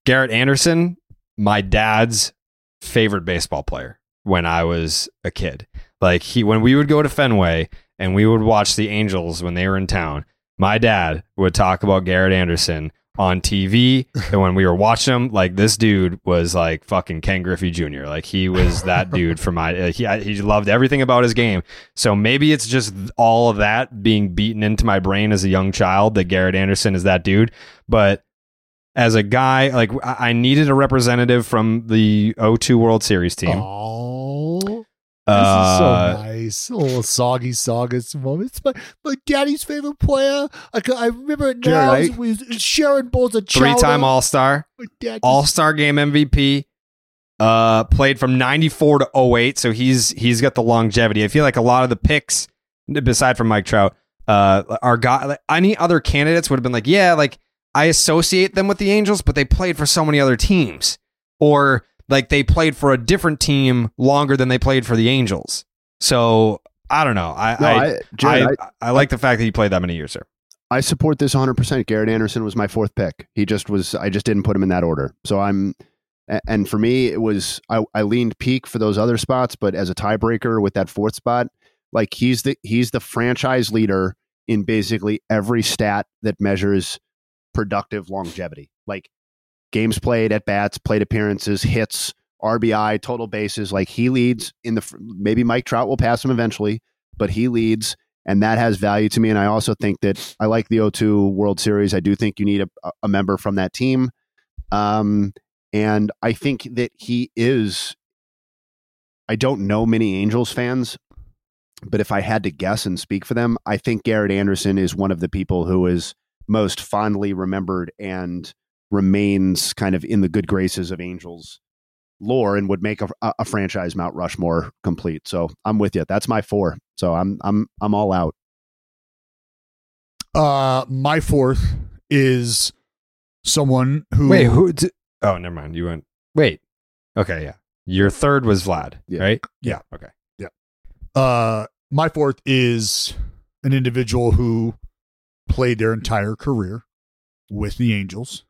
Garrett Anderson, my dad's favorite baseball player when I was a kid. Like when we would go to Fenway and we would watch the Angels when they were in town, my dad would talk about Garrett Anderson on TV, and when we were watching him, like, this dude was like fucking Ken Griffey Jr. Like, he was that dude for my, he loved everything about his game. So maybe it's just all of that being beaten into my brain as a young child that Garrett Anderson is that dude. But as a guy, like, I needed a representative from the 2002 World Series team. Oh, this is so nice. A little soggy moment. It's my daddy's favorite player. I remember it now. Right? With Sharon Bowles, a three-time All-Star. All-Star game MVP. Played from 94 to 08, so he's got the longevity. I feel like a lot of the picks, beside from Mike Trout, are got, like, any other candidates would have been like, yeah, like, I associate them with the Angels, but they played for so many other teams. Or... like, they played for a different team longer than they played for the Angels. So, I don't know. I like the fact that he played that many years here. I support this 100%. Garrett Anderson was my fourth pick. He just was, I just didn't put him in that order. So and for me, it was, I leaned peak for those other spots, but as a tiebreaker with that fourth spot, like, he's the franchise leader in basically every stat that measures productive longevity. Like, games played, at bats, plate appearances, hits, RBI, total bases. Like, he leads in the, maybe Mike Trout will pass him eventually, but he leads, and that has value to me. And I also think that I like the 2002 World Series. I do think you need a member from that team. And I think that he is, I don't know many Angels fans, but if I had to guess and speak for them, I think Garrett Anderson is one of the people who is most fondly remembered and remains kind of in the good graces of Angels lore, and would make a franchise Mount Rushmore complete. So I'm with you. That's my four. So I'm all out. My fourth is someone who. Wait, who? Oh, never mind. You went. Wait. Okay, yeah. Your third was Vlad, yeah. Right? Yeah. Okay. Yeah. My fourth is an individual who played their entire career with the Angels.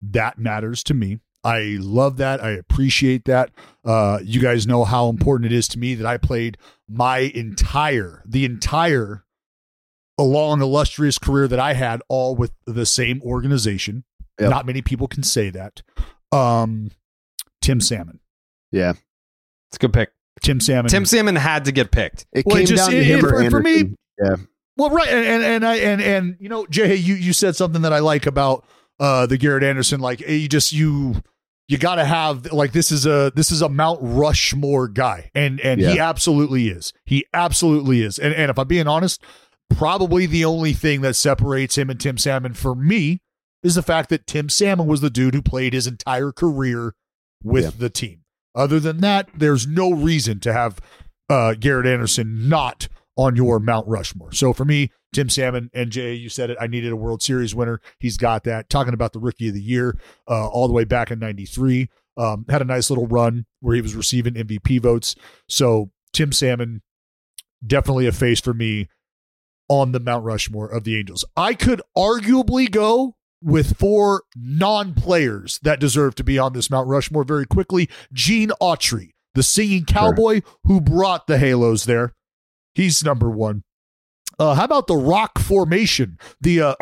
That matters to me. I love that. I appreciate that. You guys know how important it is to me that I played my entire long, illustrious career that I had, all with the same organization. Yep. Not many people can say that. Tim Salmon. Yeah. It's a good pick. Tim Salmon. Tim Salmon had to get picked. It came down to him for me. Yeah. Well, right. And you know, Jay, you said something that I like about the Garrett Anderson, like, you gotta have, like, this is a Mount Rushmore guy, and yeah. He absolutely is. And if I'm being honest, probably the only thing that separates him and Tim Salmon for me is the fact that Tim Salmon was the dude who played his entire career with the team. Other than that, there's no reason to have Garrett Anderson not on your Mount Rushmore. So for me, Tim Salmon, and Jay, you said it, I needed a World Series winner. He's got that. Talking about the Rookie of the Year all the way back in 93, had a nice little run where he was receiving MVP votes. So Tim Salmon, definitely a face for me on the Mount Rushmore of the Angels. I could arguably go with four non-players that deserve to be on this Mount Rushmore very quickly. Gene Autry, the singing cowboy who brought the Halos there. He's number one. How about the rock formation? The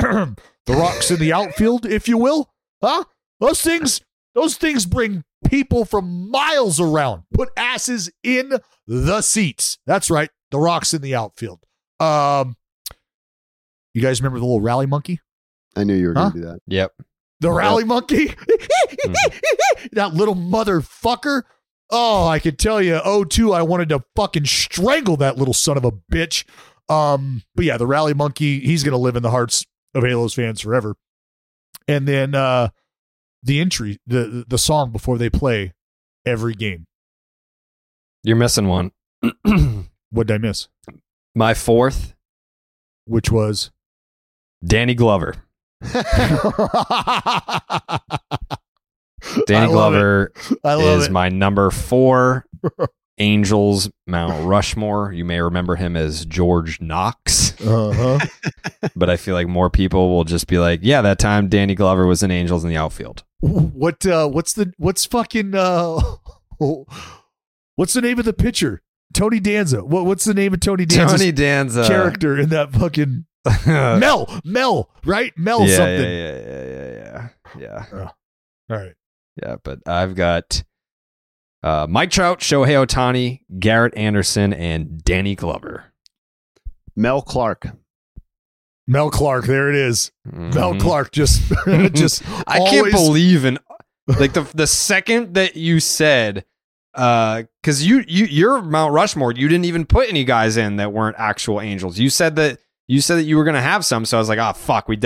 rocks in the outfield, if you will. Huh? Those things bring people from miles around. Put asses in the seats. That's right. The rocks in the outfield. You guys remember the little rally monkey? I knew you were going to do that. Yep. The rally monkey? That little motherfucker. Oh, I could tell you, 02, I wanted to fucking strangle that little son of a bitch. But yeah, the rally monkey, he's going to live in the hearts of Halos fans forever. And then the entry, the song before they play every game. You're missing one. What did I miss? My fourth. Which was? Danny Glover. Danny Glover is my number four Angels Mount Rushmore. You may remember him as George Knox. But I feel like more people will just be like, yeah, that time Danny Glover was in Angels in the outfield. What's the name of the pitcher? Tony Danza. What's the name of Tony Danza's character in that fucking Mel, right? Mel something. Yeah. All right. Yeah, but I've got Mike Trout, Shohei Ohtani, Garrett Anderson, and Danny Glover. Mel Clark. There it is. Mm-hmm. Mel Clark just I can't believe in like the second that you said because your Mount Rushmore, you didn't even put any guys in that weren't actual Angels. You said that you were gonna have some, so I was like, oh fuck, we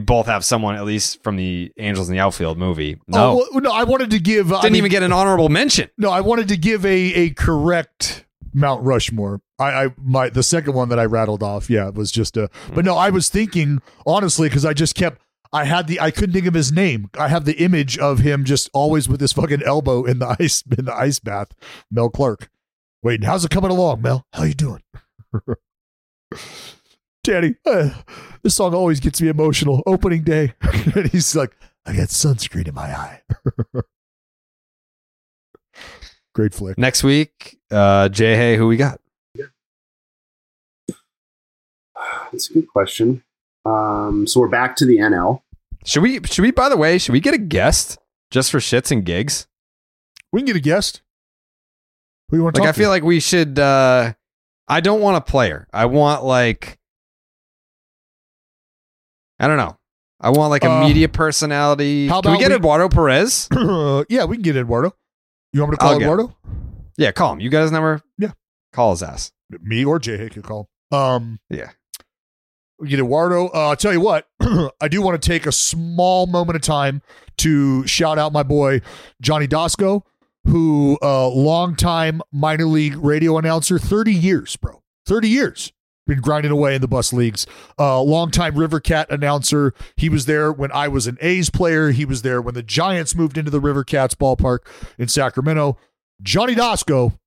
both have someone, at least from the Angels in the Outfield movie. No, well, no, I wanted to give... Didn't even get an honorable mention. No, I wanted to give a correct Mount Rushmore. The second one that I rattled off, yeah, it was just a... But no, I was thinking, honestly, because I just kept... I couldn't think of his name. I have the image of him just always with his fucking elbow in the ice bath. Mel Clark. Wait, how's it coming along, Mel? How you doing? Danny, this song always gets me emotional. Opening day. And he's like, I got sunscreen in my eye. Great flick. Next week, Jay, hey, who we got? Yeah. That's a good question. So we're back to the NL. Should we, by the way, get a guest just for shits and gigs? We can get a guest. Who you want to talk to? I feel like we should, I don't want a player. I want like, I don't know. I want like a media personality. How about we get Eduardo Perez? Yeah, we can get Eduardo. You want me to call Eduardo? Yeah, call him. You got his number? Yeah. Call his ass. Me or Jay could call him. Yeah. We get Eduardo. I'll tell you what. I do want to take a small moment of time to shout out my boy, Johnny Dosco, who longtime minor league radio announcer, 30 years, bro. 30 years. Been grinding away in the bus leagues. Longtime Rivercat announcer. He was there when I was an A's player. He was there when the Giants moved into the Rivercats ballpark in Sacramento. Johnny Dosco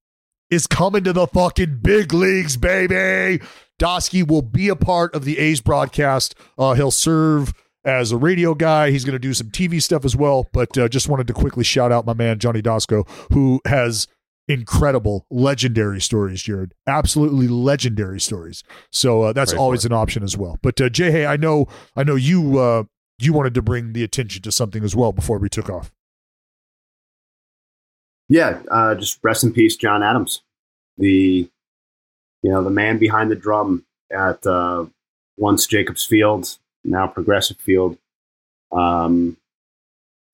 is coming to the fucking big leagues, baby. Dosky will be a part of the A's broadcast. He'll serve as a radio guy. He's going to do some TV stuff as well. But just wanted to quickly shout out my man, Johnny Dosco, who has incredible, legendary stories, Jared. Absolutely legendary stories. So that's always an option as well. But Jay, hey, I know you wanted to bring the attention to something as well before we took off. Yeah, just rest in peace, John Adams, the man behind the drum at once Jacobs Field, now Progressive Field. I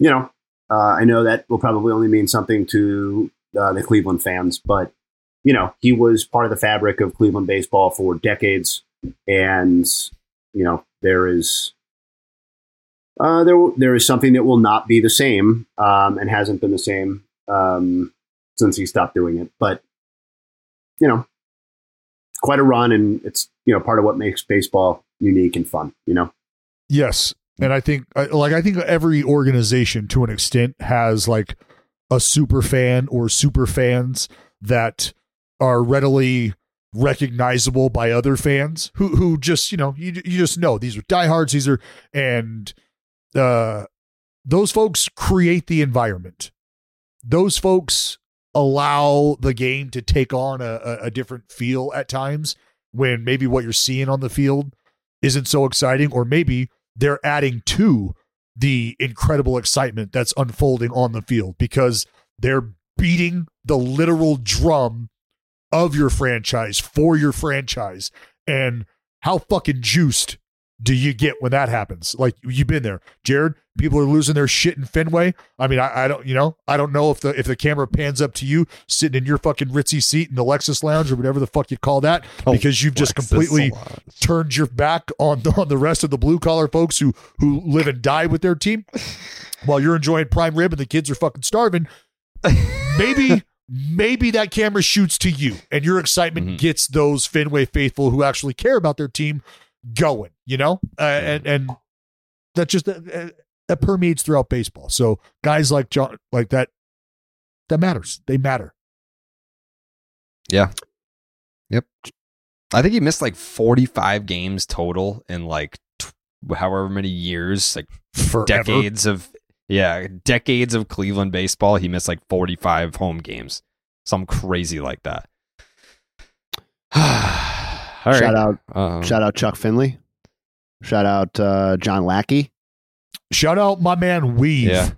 know that will probably only mean something to the Cleveland fans, but he was part of the fabric of Cleveland baseball for decades, and there is something that will not be the same and hasn't been the same since he stopped doing it. But quite a run, and it's, you know, part of what makes baseball unique and fun, you know? Yes. And I think, like, I think every organization to an extent has like a super fan or super fans that are readily recognizable by other fans who just, you know, you just know these are diehards. These are, and those folks create the environment. Those folks allow the game to take on a different feel at times when maybe what you're seeing on the field isn't so exciting, or maybe they're adding to the incredible excitement that's unfolding on the field because they're beating the literal drum of your franchise for your franchise. And how fucking juiced do you get when that happens? Like, you've been there, Jared. People are losing their shit in Fenway. I mean, I don't know if the camera pans up to you sitting in your fucking ritzy seat in the Lexus Lounge or whatever the fuck you call that, because you've just completely turned your back on the rest of the blue collar folks who live and die with their team while you're enjoying prime rib and the kids are fucking starving. Maybe that camera shoots to you and your excitement gets those Fenway faithful who actually care about their team going, you know, and that just that permeates throughout baseball. So guys like John, like that matters. They matter. Yeah. Yep. I think he missed like 45 games total in like however many years, like forever. Decades of Cleveland baseball. He missed like 45 home games. Something crazy like that. All right. Shout out Chuck Finley. Shout out John Lackey. Shout out my man Weave.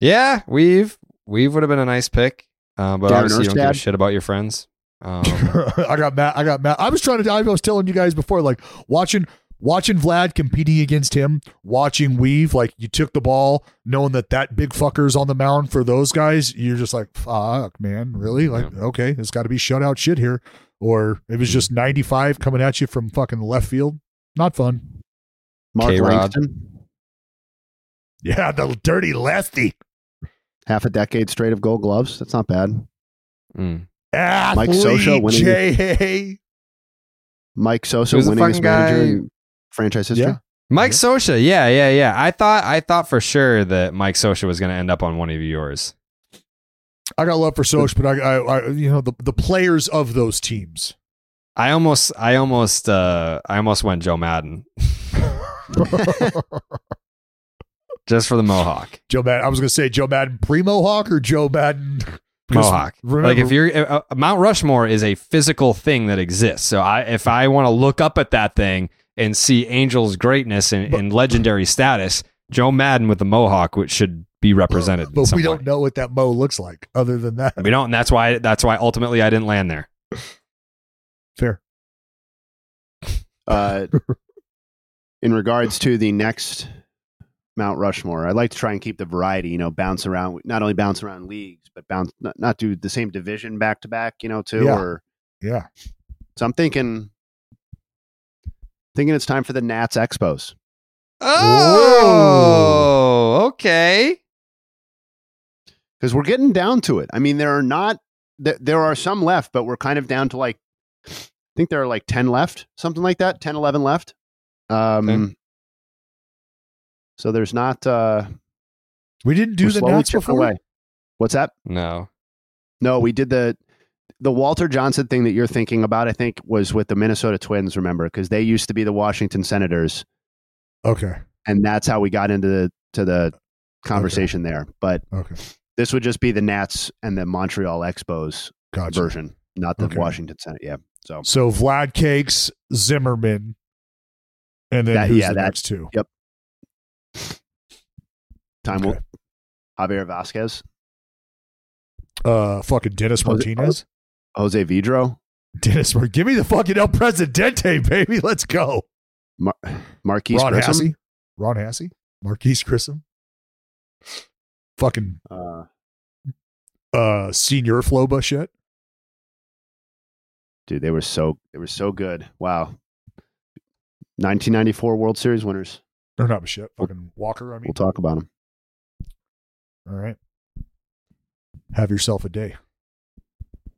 Yeah, Weave would have been a nice pick, but Darren, obviously, Nurse, you don't give a shit about your friends. I got Matt. I was telling you guys before, like watching Vlad competing against him, watching Weave, like you took the ball, knowing that big fucker's on the mound for those guys. You're just like, fuck, man, really? Like, okay, there's got to be shutout shit here. Or it was just 95 coming at you from fucking left field. Not fun. Mark K-Rod. Langston. Yeah, the dirty lefty. Half a decade straight of Gold Gloves. That's not bad. Mike Scioscia winning. Mike Scioscia winning his manager in franchise history. Yeah. Mike Scioscia. Yeah. I thought for sure that Mike Scioscia was going to end up on one of yours. I got love for Soch, but I you know, the players of those teams. I almost went Joe Maddon. Just for the Mohawk. Joe Maddon. I was going to say Joe Maddon pre-Mohawk or Joe Maddon Mohawk. Remember, like, if you're Mount Rushmore is a physical thing that exists. So if I want to look up at that thing and see Angel's greatness and legendary status, Joe Maddon with the Mohawk, which should be represented, but we don't know what that Mo looks like. Other than that, we don't. And that's why ultimately I didn't land there. Fair. In regards to the next Mount Rushmore, I like to try and keep the variety. You know, bounce around, not only bounce around leagues, but not do the same division back to back. You know, yeah. So I'm thinking it's time for the Nats Expos. Oh, whoa. Okay. Because we're getting down to it. I mean, there are some left, but we're kind of down to, like, I think there are like 10 left, something like that, 10, 11 left. Okay. So there's not. We didn't do the Nats before. Away. What's that? No, we did the Walter Johnson thing that you're thinking about. I think was with the Minnesota Twins. Remember, because they used to be the Washington Senators. Okay. And that's how we got into the conversation there. But This would just be the Nats and the Montreal Expos version, not the Washington Senate. Yeah. So Vlad Cakes, Zimmerman, and then next two? Yep. Will Javier Vasquez. Fucking Dennis Martinez. Jose Vidro. Give me the fucking El Presidente, baby. Let's go. Marquise Grissom. Ron Hasse. Marquise Grissom. Fucking senior Floba shit. Dude, they were so good. Wow. 1994 World Series winners. They're not shit. Fucking Walker, I mean. We'll talk about them. All right. Have yourself a day.